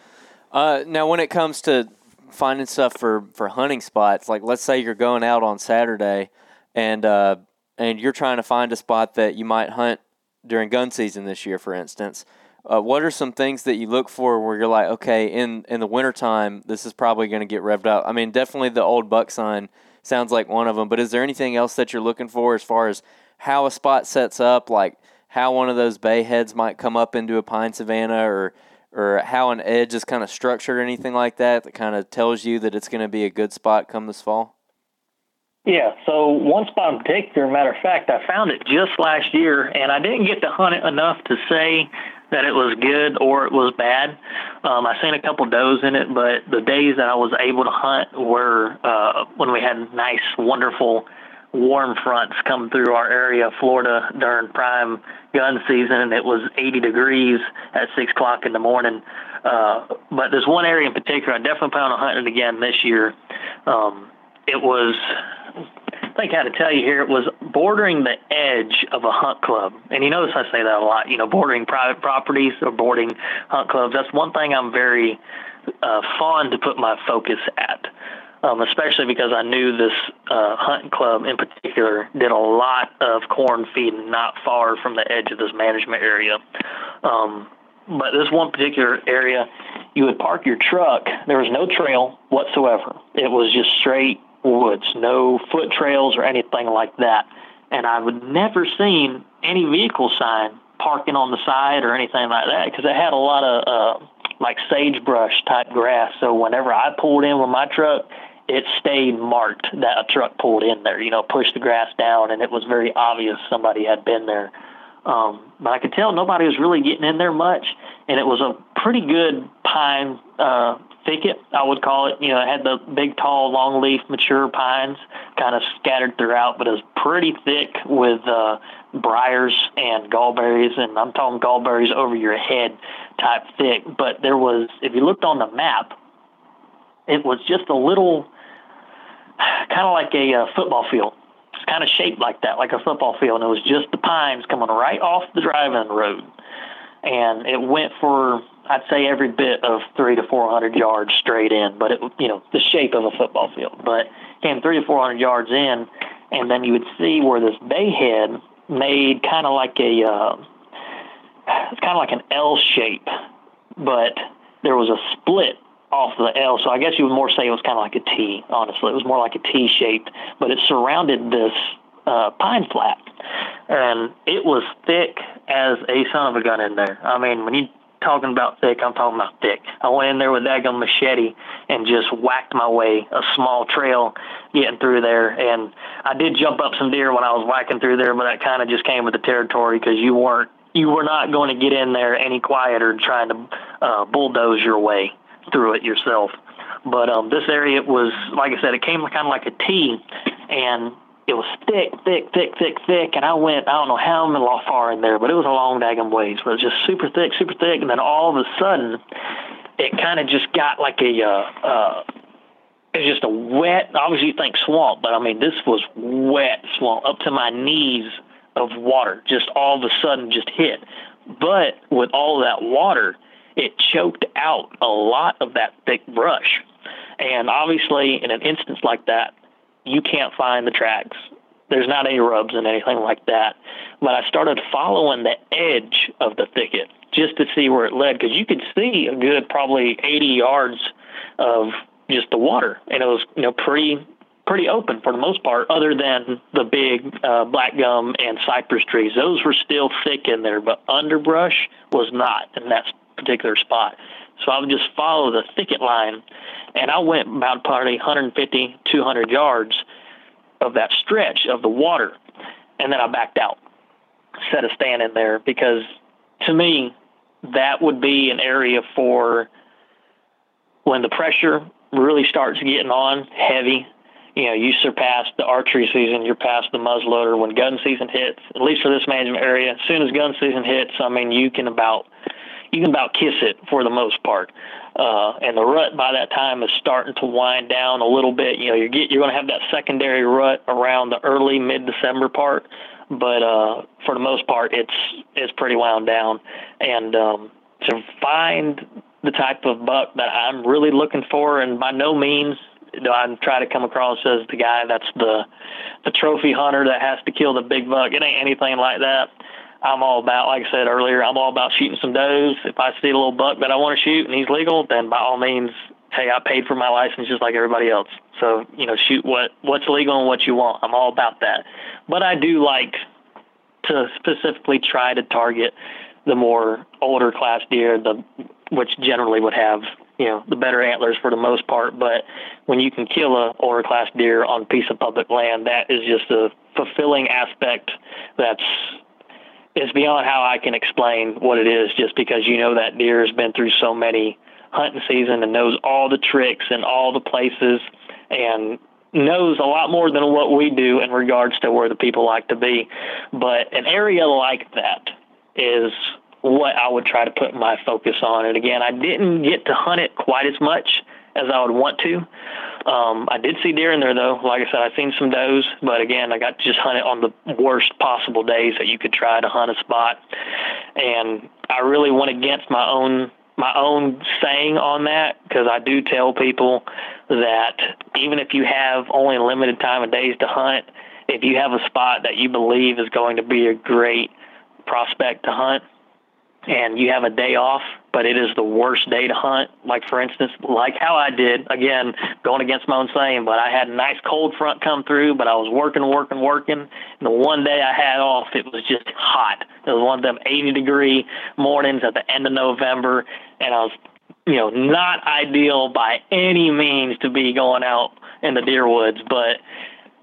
Now when it comes to finding stuff for hunting spots, like let's say you're going out on Saturday and you're trying to find a spot that you might hunt during gun season this year, for instance, what are some things that you look for where you're like, okay, in the wintertime, this is probably going to get revved up? I mean, definitely the old buck sign sounds like one of them, but is there anything else that you're looking for as far as how a spot sets up, like how one of those bay heads might come up into a pine savanna, or how an edge is kind of structured or anything like that that kind of tells you that it's going to be a good spot come this fall? Yeah, so one spot in particular, matter of fact, I found it just last year, and I didn't get to hunt it enough to say that it was good or it was bad. I seen a couple does in it, but the days that I was able to hunt were when we had nice, wonderful warm fronts come through our area of Florida during prime gun season, and it was 80 degrees at 6 o'clock in the morning. But there's one area in particular, I definitely plan on hunting it again this year. It was, I think I had to tell you here, it was bordering the edge of a hunt club. And you notice I say that a lot, you know, bordering private properties or bordering hunt clubs. That's one thing I'm very fond to put my focus at, especially because I knew this hunt club in particular did a lot of corn feeding not far from the edge of this management area. But this one particular area, you would park your truck. There was no trail whatsoever. It was just straight woods, no foot trails or anything like that. And I would never seen any vehicle sign parking on the side or anything like that, because it had a lot of like sagebrush type grass. So whenever I pulled in with my truck, it stayed marked that a truck pulled in there, you know, pushed the grass down, and it was very obvious somebody had been there. But I could tell nobody was really getting in there much, and it was a pretty good pine thicket, I would call it. You know, it had the big, tall, long-leaf, mature pines kind of scattered throughout, but it was pretty thick with briars and gallberries, and I'm talking gallberries over your head type thick. But there was, if you looked on the map, it was just a little, kind of like a football field. It's kind of shaped like that, like a football field, and it was just the pines coming right off the driving road. And it went for, I'd say, every bit of 300 to 400 yards straight in, but it, you know, the shape of a football field. But came 300 to 400 yards in, and then you would see where this bay head made kind of like a, it's kind of like an L shape, but there was a split off the L, so I guess you would more say it was kind of like a T, honestly. It was more like a T shaped, but it surrounded this pine flat, and it was thick as a son of a gun in there. I mean, when you're talking about thick, I'm talking about thick. I went in there with that gun machete and just whacked my way a small trail getting through there, and I did jump up some deer when I was whacking through there, but that kind of just came with the territory, because you were not going to get in there any quieter trying to bulldoze your way through it yourself. But this area was, like I said, it came kind of like a T, and It was thick, and I went, I don't know how far in there, but it was a long daggum ways. But it was just super thick, and then all of a sudden, it kind of just got like a, it was just a wet, obviously you think swamp, but I mean, this was wet swamp, up to my knees of water, just all of a sudden just hit. But with all that water, it choked out a lot of that thick brush. And obviously, in an instance like that, you can't find the tracks. There's not any rubs and anything like that. But I started following the edge of the thicket just to see where it led, because you could see a good probably 80 yards of just the water. And it was, you know, pretty open for the most part, other than the big black gum and cypress trees. Those were still thick in there, but underbrush was not in that particular spot. So I would just follow the thicket line, and I went about probably 150, 200 yards of that stretch of the water, and then I backed out, set a stand in there, because to me, that would be an area for when the pressure really starts getting on heavy. You know, you surpass the archery season, you're past the muzzleloader. When gun season hits, at least for this management area, as soon as gun season hits, I mean, you can about kiss it for the most part. And the rut by that time is starting to wind down a little bit. You know, you're going to have that secondary rut around the early mid-December part, but for the most part, it's pretty wound down. And to find the type of buck that I'm really looking for, and by no means do I try to come across as the guy that's the trophy hunter that has to kill the big buck. It ain't anything like that. I'm all about, like I said earlier, I'm all about shooting some does. If I see a little buck that I want to shoot and he's legal, then by all means, hey, I paid for my license just like everybody else. So, you know, shoot what's legal and what you want. I'm all about that. But I do like to specifically try to target the more older class deer, which generally would have, you know, the better antlers for the most part. But when you can kill a older class deer on a piece of public land, that is just a fulfilling aspect that's, it's beyond how I can explain what it is, just because you know that deer has been through so many hunting season and knows all the tricks and all the places and knows a lot more than what we do in regards to where the people like to be. But an area like that is what I would try to put my focus on. And again, I didn't get to hunt it quite as much as I would want to. I did see deer in there, though. Like I said, I've seen some does, but again, I got to just hunt it on the worst possible days that you could try to hunt a spot. And I really went against my own saying on that, because I do tell people that even if you have only a limited time of days to hunt, if you have a spot that you believe is going to be a great prospect to hunt, and you have a day off, but it is the worst day to hunt, like, for instance, like how I did, again, going against my own saying, but I had a nice cold front come through, but I was working. And the one day I had off, it was just hot. It was one of them 80-degree mornings at the end of November, and I was, you know, not ideal by any means to be going out in the deer woods, but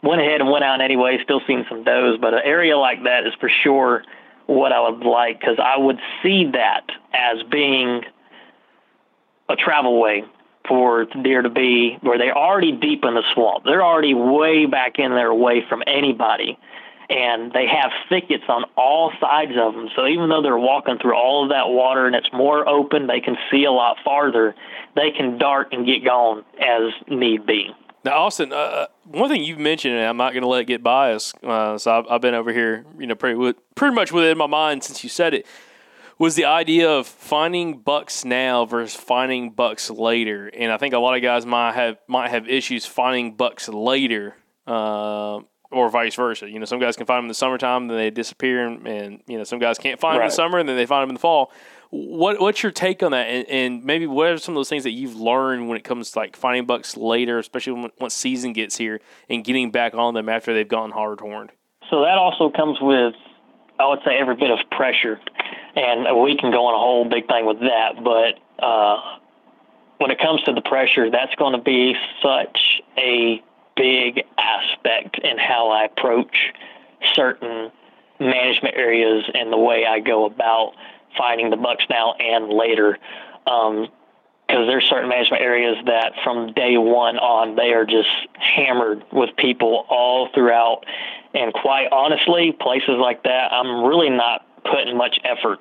went ahead and went out anyway, still seen some does. But an area like that is for sure what I would like, because I would see that as being a travel way for the deer to be, where they're already deep in the swamp. They're already way back in there, away from anybody. And they have thickets on all sides of them. So even though they're walking through all of that water and it's more open, they can see a lot farther. They can dart and get gone as need be. Now, Austin, one thing you've mentioned, and I'm not going to let it get biased, so I've been over here, you know, pretty much within my mind since you said it, was the idea of finding bucks now versus finding bucks later. And I think a lot of guys might have issues finding bucks later, or vice versa. You know, some guys can find them in the summertime, then they disappear, and you know, some guys can't find them in the summer, and then they find them in the fall. What's your take on that, and maybe what are some of those things that you've learned when it comes to like finding bucks later, especially once season gets here, and getting back on them after they've gone hard horned? So that also comes with, I would say, every bit of pressure, and we can go on a whole big thing with that. But when it comes to the pressure, that's going to be such a big aspect in how I approach certain management areas and the way I go about finding the bucks now and later. because there's certain management areas that from day one on, they are just hammered with people all throughout. And quite honestly, places like that, I'm really not putting much effort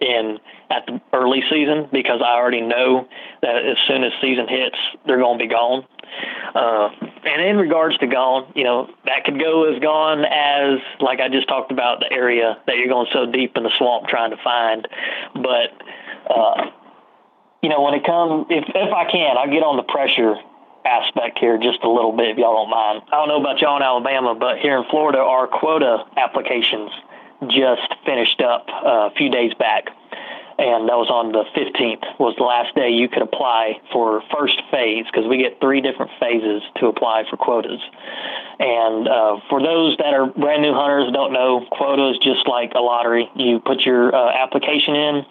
in at the early season because I already know that as soon as season hits, they're going to be gone. And in regards to gone, you know, that could go as gone as, like I just talked about, the area that you're going so deep in the swamp trying to find. But, you know, when it comes, if I can, I'll get on the pressure aspect here just a little bit, if y'all don't mind. I don't know about y'all in Alabama, but here in Florida, our quota applications just finished up a few days back, and that was on the 15th was the last day you could apply for first phase, because we get 3 different phases to apply for quotas. And for those that are brand new hunters, don't know, quotas just like a lottery. You put your application in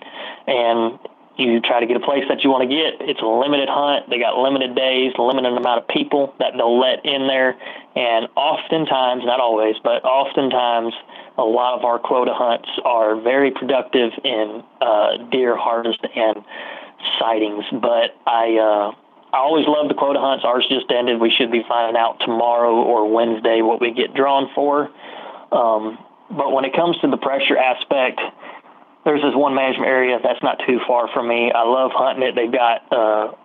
and you try to get a place that you want to get. It's a limited hunt. They got limited days, limited amount of people that they'll let in there. And oftentimes, not always, but oftentimes a lot of our quota hunts are very productive in deer harvest and sightings. But I always love the quota hunts. Ours just ended. We should be finding out tomorrow or Wednesday what we get drawn for. But when it comes to the pressure aspect, there's this one management area that's not too far from me. I love hunting it. They've got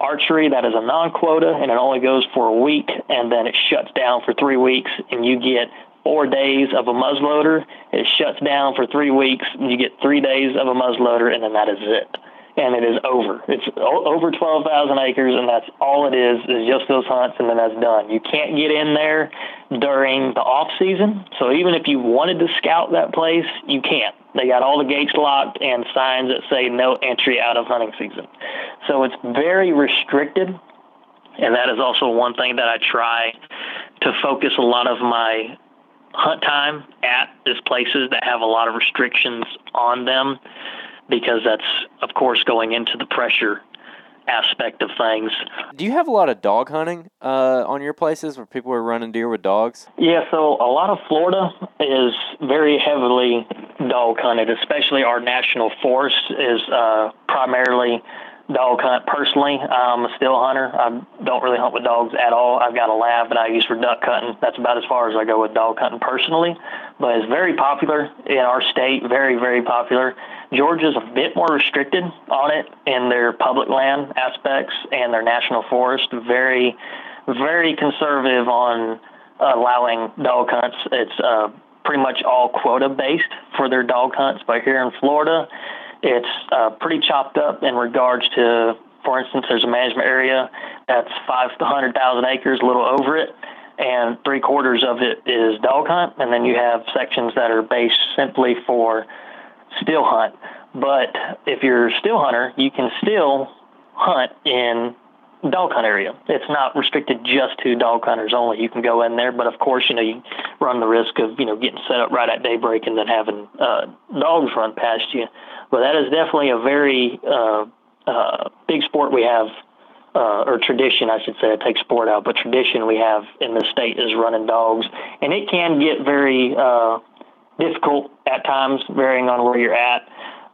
archery that is a non-quota, and it only goes for a week, and then it shuts down for 3 weeks, and you get 4 days of a muzzleloader. It shuts down for 3 weeks, and you get 3 days of a muzzleloader, and then that is it. And it is over. It's over 12,000 acres, and that's all it is just those hunts, and then that's done. You can't get in there during the off-season, so even if you wanted to scout that place, you can't. They got all the gates locked and signs that say no entry out of hunting season. So it's very restricted, and that is also one thing that I try to focus a lot of my hunt time at, is places that have a lot of restrictions on them, because that's, of course, going into the pressure aspect of things. Do you have a lot of dog hunting on your places where people are running deer with dogs? Yeah, so a lot of Florida is very heavily dog hunted, especially our national forest is primarily dog hunt. Personally, I'm a still hunter. I don't really hunt with dogs at all. I've got a lab that I use for duck hunting. That's about as far as I go with dog hunting personally. But it's very popular in our state, very, very popular. Georgia's a bit more restricted on it in their public land aspects and their national forest. Very, very conservative on allowing dog hunts. It's pretty much all quota-based for their dog hunts. But here in Florida, it's pretty chopped up in regards to, for instance, there's a management area that's 500,000 acres, a little over it, and 3/4 of it is dog hunt. And then you have sections that are based simply for still hunt. But if you're a still hunter, you can still hunt in dog hunt area. It's not restricted just to dog hunters only. You can go in there, but of course, you know, you run the risk of, you know, getting set up right at daybreak and then having dogs run past you. But that is definitely a very big sport we have, or tradition, I should say. I take sport out, but tradition we have in the state is running dogs, and it can get very difficult at times, varying on where you're at.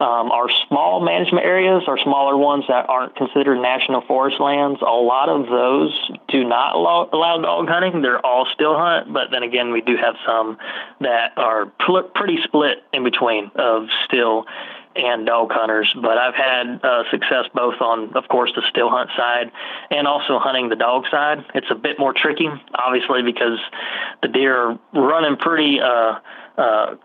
Our small management areas, our smaller ones that aren't considered national forest lands, a lot of those do not allow dog hunting. They're all still hunt, but then again, we do have some that are pretty split in between of still and dog hunters. But I've had success both on, of course, the still hunt side and also hunting the dog side. It's a bit more tricky, obviously, because the deer are running pretty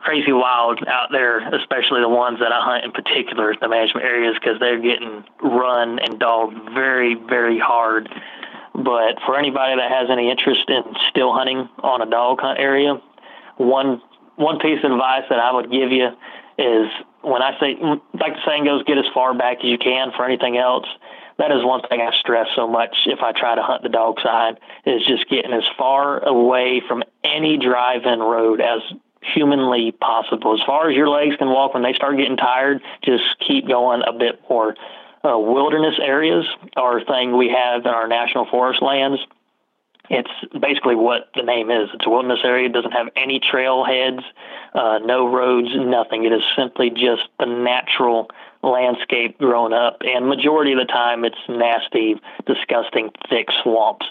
crazy wild out there, especially the ones that I hunt in particular, the management areas, because they're getting run and dogged very, very hard. But for anybody that has any interest in still hunting on a dog hunt area, one piece of advice that I would give you is, when I say, like the saying goes, get as far back as you can for anything else. That is one thing I stress so much if I try to hunt the dog side, is just getting as far away from any drive-in road as humanly possible. As far as your legs can walk, when they start getting tired, just keep going a bit more. Wilderness areas are a thing we have in our national forest lands. It's basically what the name is. It's a wilderness area. It doesn't have any trail heads. no roads, nothing. It is simply just the natural landscape grown up, and majority of the time it's nasty, disgusting, thick swamps.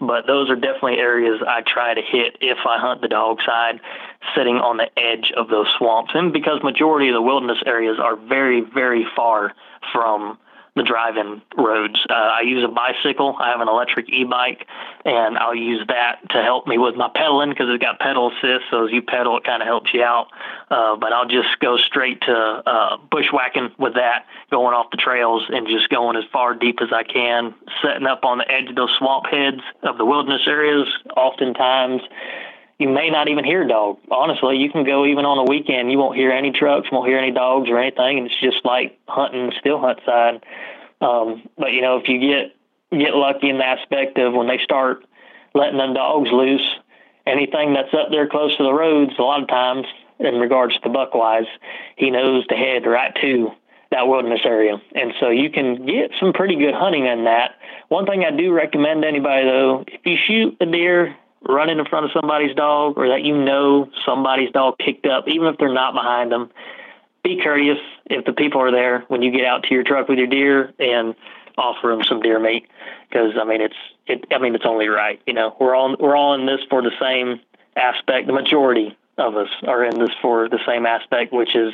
But those are definitely areas I try to hit if I hunt the dog side, sitting on the edge of those swamps. And because majority of the wilderness areas are very, very far from the drive-in roads. I use a bicycle. I have an electric e-bike, and I'll use that to help me with my pedaling because it's got pedal assist, so as you pedal, it kind of helps you out. But I'll just go straight to bushwhacking with that, going off the trails and just going as far deep as I can, setting up on the edge of those swamp heads of the wilderness areas. Oftentimes, you may not even hear a dog. Honestly, you can go even on a weekend. You won't hear any trucks, won't hear any dogs or anything, and it's just like hunting still hunt side. But, you know, if you get lucky in the aspect of when they start letting them dogs loose, anything that's up there close to the roads, a lot of times, in regards to the buckwise, he knows to head right to that wilderness area. And so you can get some pretty good hunting in that. One thing I do recommend to anybody, though, if you shoot a deer running in front of somebody's dog, or that you know somebody's dog picked up, even if they're not behind them, be courteous if the people are there when you get out to your truck with your deer and offer them some deer meat. Because it's only right. You know, we're all in this for the same aspect. The majority of us are in this for the same aspect, which is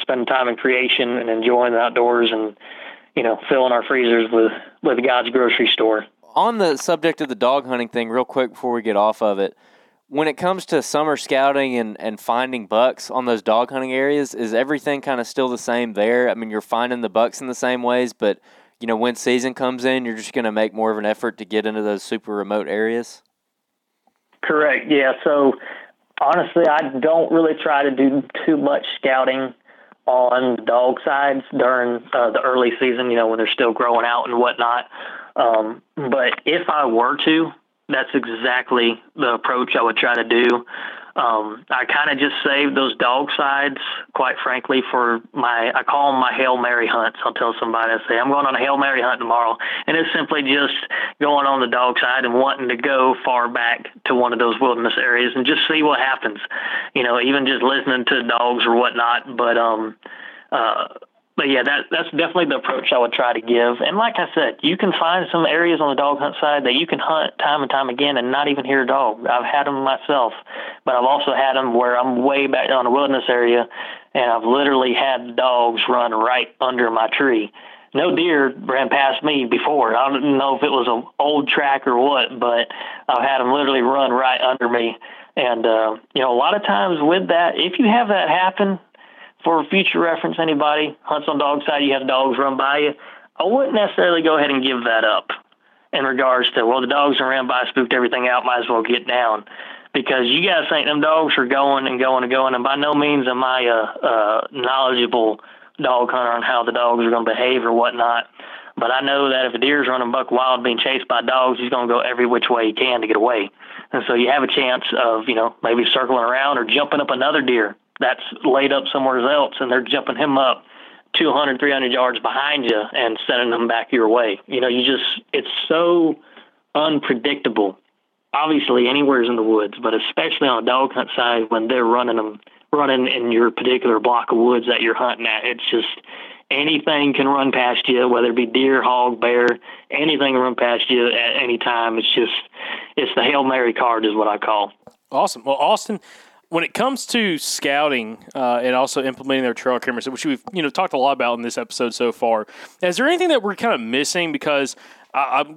spending time in creation and enjoying the outdoors, and, you know, filling our freezers with God's grocery store. On the subject of the dog hunting thing, real quick before we get off of it, when it comes to summer scouting and finding bucks on those dog hunting areas, is everything kind of still the same there? I mean, you're finding the bucks in the same ways, but, you know, when season comes in, you're just going to make more of an effort to get into those super remote areas? Correct, yeah. So, honestly, I don't really try to do too much scouting on the dog sides during the early season, you know, when they're still growing out and whatnot. But if I were to, that's exactly the approach I would try to do. I kind of just save those dog sides, quite frankly, for I call them my Hail Mary hunts. I'll tell somebody, I say, I'm going on a Hail Mary hunt tomorrow. And it's simply just going on the dog side and wanting to go far back to one of those wilderness areas and just see what happens, you know, even just listening to dogs or whatnot. But yeah, that's definitely the approach I would try to give. And like I said, you can find some areas on the dog hunt side that you can hunt time and time again and not even hear a dog. I've had them myself, but I've also had them where I'm way back on a wilderness area, and I've literally had dogs run right under my tree. No deer ran past me before. I don't know if it was an old track or what, but I've had them literally run right under me. And, you know, a lot of times with that, if you have that happen, for future reference, anybody hunts on dog side, you have dogs run by you, I wouldn't necessarily go ahead and give that up in regards to, well, the dogs ran by, spooked everything out, might as well get down. Because you guys think them dogs are going and going and going, and by no means am I a knowledgeable dog hunter on how the dogs are going to behave or whatnot. But I know that if a deer's running buck wild being chased by dogs, he's going to go every which way he can to get away. And so you have a chance of, you know, maybe circling around or jumping up another deer that's laid up somewhere else, and they're jumping him up 200, 300 yards behind you and sending them back your way. You know, it's so unpredictable, obviously anywhere in the woods, but especially on a dog hunt side when they're running in your particular block of woods that you're hunting at. It's just anything can run past you, whether it be deer, hog, bear, anything can run past you at any time. It's just, it's the Hail Mary card is what I call. Awesome. Well, Austin, when it comes to scouting and also implementing their trail cameras, which we've talked a lot about in this episode so far, is there anything that we're kind of missing? Because I'm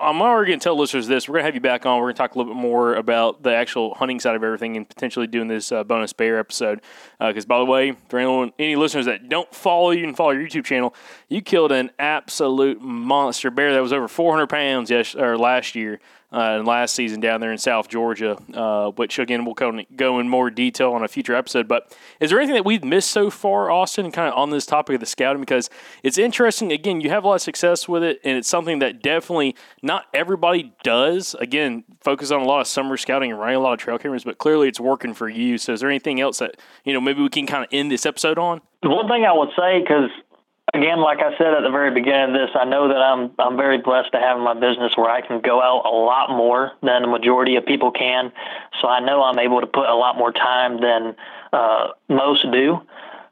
already gonna tell listeners this. We're gonna have you back on. We're gonna talk a little bit more about the actual hunting side of everything and potentially doing this bonus bear episode. Because by the way, for any listeners that don't follow you and follow your YouTube channel, you killed an absolute monster bear that was over 400 pounds last year. And last season down there in South Georgia, which, again, we'll go in more detail on a future episode. But is there anything that we've missed so far, Austin, kind of on this topic of the scouting? Because it's interesting. Again, you have a lot of success with it, and it's something that definitely not everybody does. Again, focus on a lot of summer scouting and running a lot of trail cameras, but clearly it's working for you. So is there anything else that, maybe we can kind of end this episode on? One thing I would say, because Again, like I said at the very beginning of this, I know that I'm very blessed to have my business where I can go out a lot more than the majority of people can. So I know I'm able to put a lot more time than most do.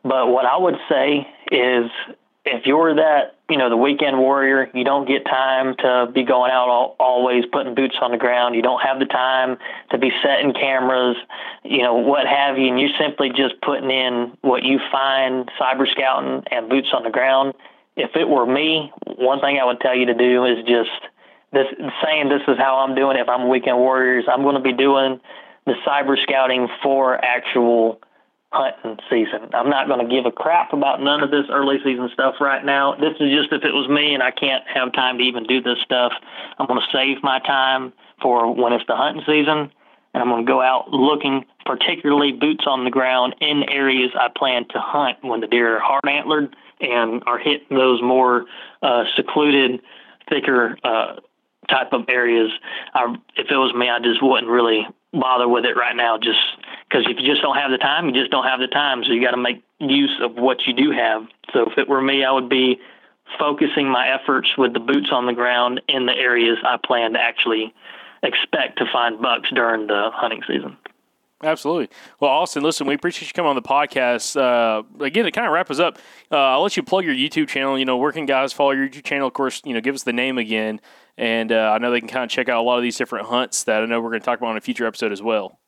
But what I would say is, if you're that, the weekend warrior, you don't get time to be going out always putting boots on the ground. You don't have the time to be setting cameras, what have you. And you're simply just putting in what you find, cyber scouting and boots on the ground. If it were me, one thing I would tell you to do is just this is how I'm doing. If I'm weekend warriors, I'm going to be doing the cyber scouting for actual hunting season. I'm not going to give a crap about none of this early season stuff right now. This is just if it was me and I can't have time to even do this stuff, I'm going to save my time for when it's the hunting season, and I'm going to go out looking, particularly boots on the ground, in areas I plan to hunt when the deer are hard antlered and are hitting those more secluded, thicker type of areas. If it was me, I just wouldn't really bother with it right now, just because if you just don't have the time, you just don't have the time. So you got to make use of what you do have. So if it were me, I would be focusing my efforts with the boots on the ground in the areas I plan to actually expect to find bucks during the hunting season. Absolutely. Well, Austin, listen, we appreciate you coming on the podcast. Again, to kind of wrap us up, I'll let you plug your YouTube channel. Where can guys follow your YouTube channel? Of course, give us the name again. And I know they can kind of check out a lot of these different hunts that I know we're going to talk about in a future episode as well.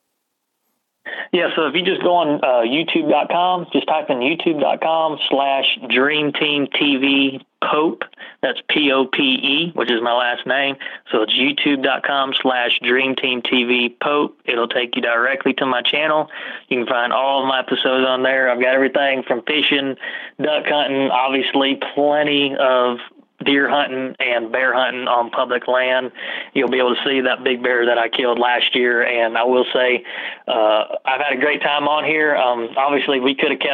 Yeah, so if you just go on YouTube.com, just type in YouTube.com/DreamTeamTVPope. That's POPE, which is my last name. So it's YouTube.com/DreamTeamTVPope. It'll take you directly to my channel. You can find all of my episodes on there. I've got everything from fishing, duck hunting, obviously plenty of deer hunting and bear hunting on public land. You'll be able to see that big bear that I killed last year. And I will say, I've had a great time on here. Obviously we can keep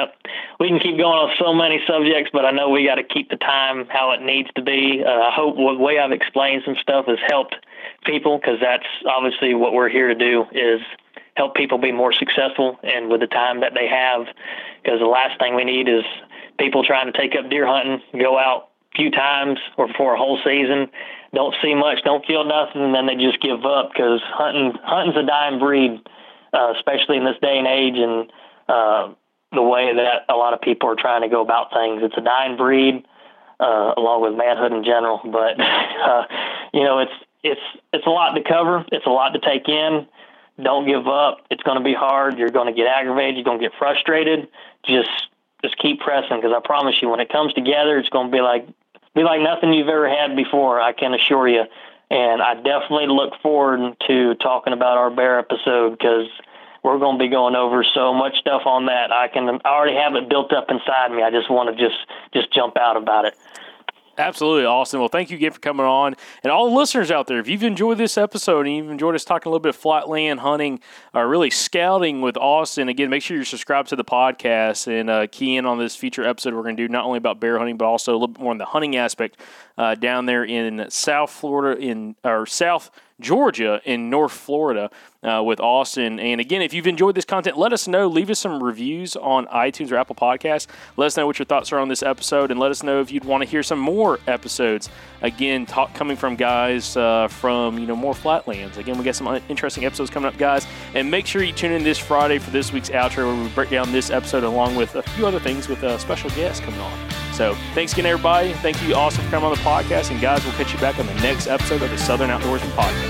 going on so many subjects, but I know we got to keep the time how it needs to be. I hope the way I've explained some stuff has helped people, because that's obviously what we're here to do, is help people be more successful and with the time that they have, because the last thing we need is people trying to take up deer hunting, go out few times or for a whole season, don't see much, don't feel nothing, and then they just give up, because hunting's a dying breed, especially in this day and age, and the way that a lot of people are trying to go about things. It's a dying breed, along with manhood in general. But it's a lot to cover, it's a lot to take in. Don't give up. It's going to be hard. You're going to get aggravated. You're going to get frustrated. Just keep pressing, because I promise you, when it comes together, it's going to be like nothing you've ever had before, I can assure you. And I definitely look forward to talking about our bear episode, because we're going to be going over so much stuff on that. I already have it built up inside me. I just want to just jump out about it. Absolutely, Austin. Well, thank you again for coming on. And all the listeners out there, if you've enjoyed this episode and you've enjoyed us talking a little bit of flatland hunting, really scouting with Austin, again, make sure you're subscribed to the podcast and key in on this future episode we're going to do, not only about bear hunting, but also a little bit more on the hunting aspect down there in South Florida, South Georgia and North Florida with Austin. And again, if you've enjoyed this content, let us know. Leave us some reviews on iTunes or Apple Podcasts. Let us know what your thoughts are on this episode, and let us know if you'd want to hear some more episodes. Again, coming from guys from more flatlands. Again, we got some interesting episodes coming up, guys. And make sure you tune in this Friday for this week's outro, where we break down this episode along with a few other things with a special guest coming on. So thanks again, everybody. Thank you, Austin, for coming on the podcast. And, guys, we'll catch you back on the next episode of the Southern Outdoorsmen Podcast.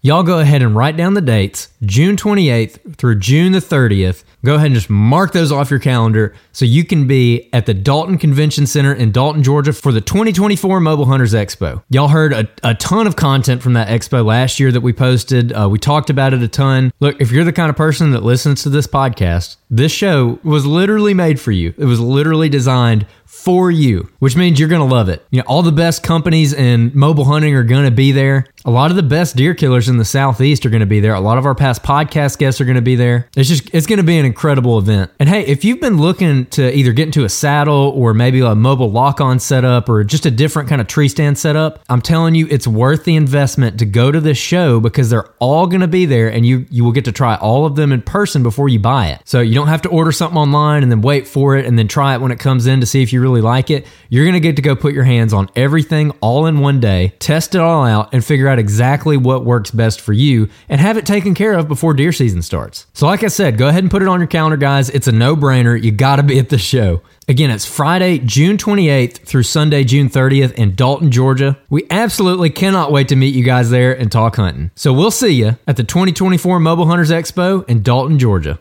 Y'all go ahead and write down the dates, June 28th through June the 30th. Go ahead and just mark those off your calendar so you can be at the Dalton Convention Center in Dalton, Georgia for the 2024 Mobile Hunters Expo. Y'all heard a ton of content from that expo last year that we posted. We talked about it a ton. Look, if you're the kind of person that listens to this podcast, this show was literally made for you. It was literally designed for you, which means you're going to love it. All the best companies in mobile hunting are going to be there. A lot of the best deer killers in the Southeast are going to be there. A lot of our past podcast guests are going to be there. It's going to be an incredible event. And hey, if you've been looking to either get into a saddle or maybe a mobile lock-on setup or just a different kind of tree stand setup, I'm telling you, it's worth the investment to go to this show because they're all going to be there and you will get to try all of them in person before you buy it. So you don't have to order something online and then wait for it and then try it when it comes in to see if you really like it. You're going to get to go put your hands on everything all in one day, test it all out, and figure out exactly what works best for you and have it taken care of before deer season starts. So like I said, go ahead and put it on your calendar, guys. It's a no-brainer. You got to be at the show. Again, it's Friday, June 28th through Sunday, June 30th in Dalton, Georgia. We absolutely cannot wait to meet you guys there and talk hunting. So we'll see you at the 2024 Mobile Hunters Expo in Dalton, Georgia.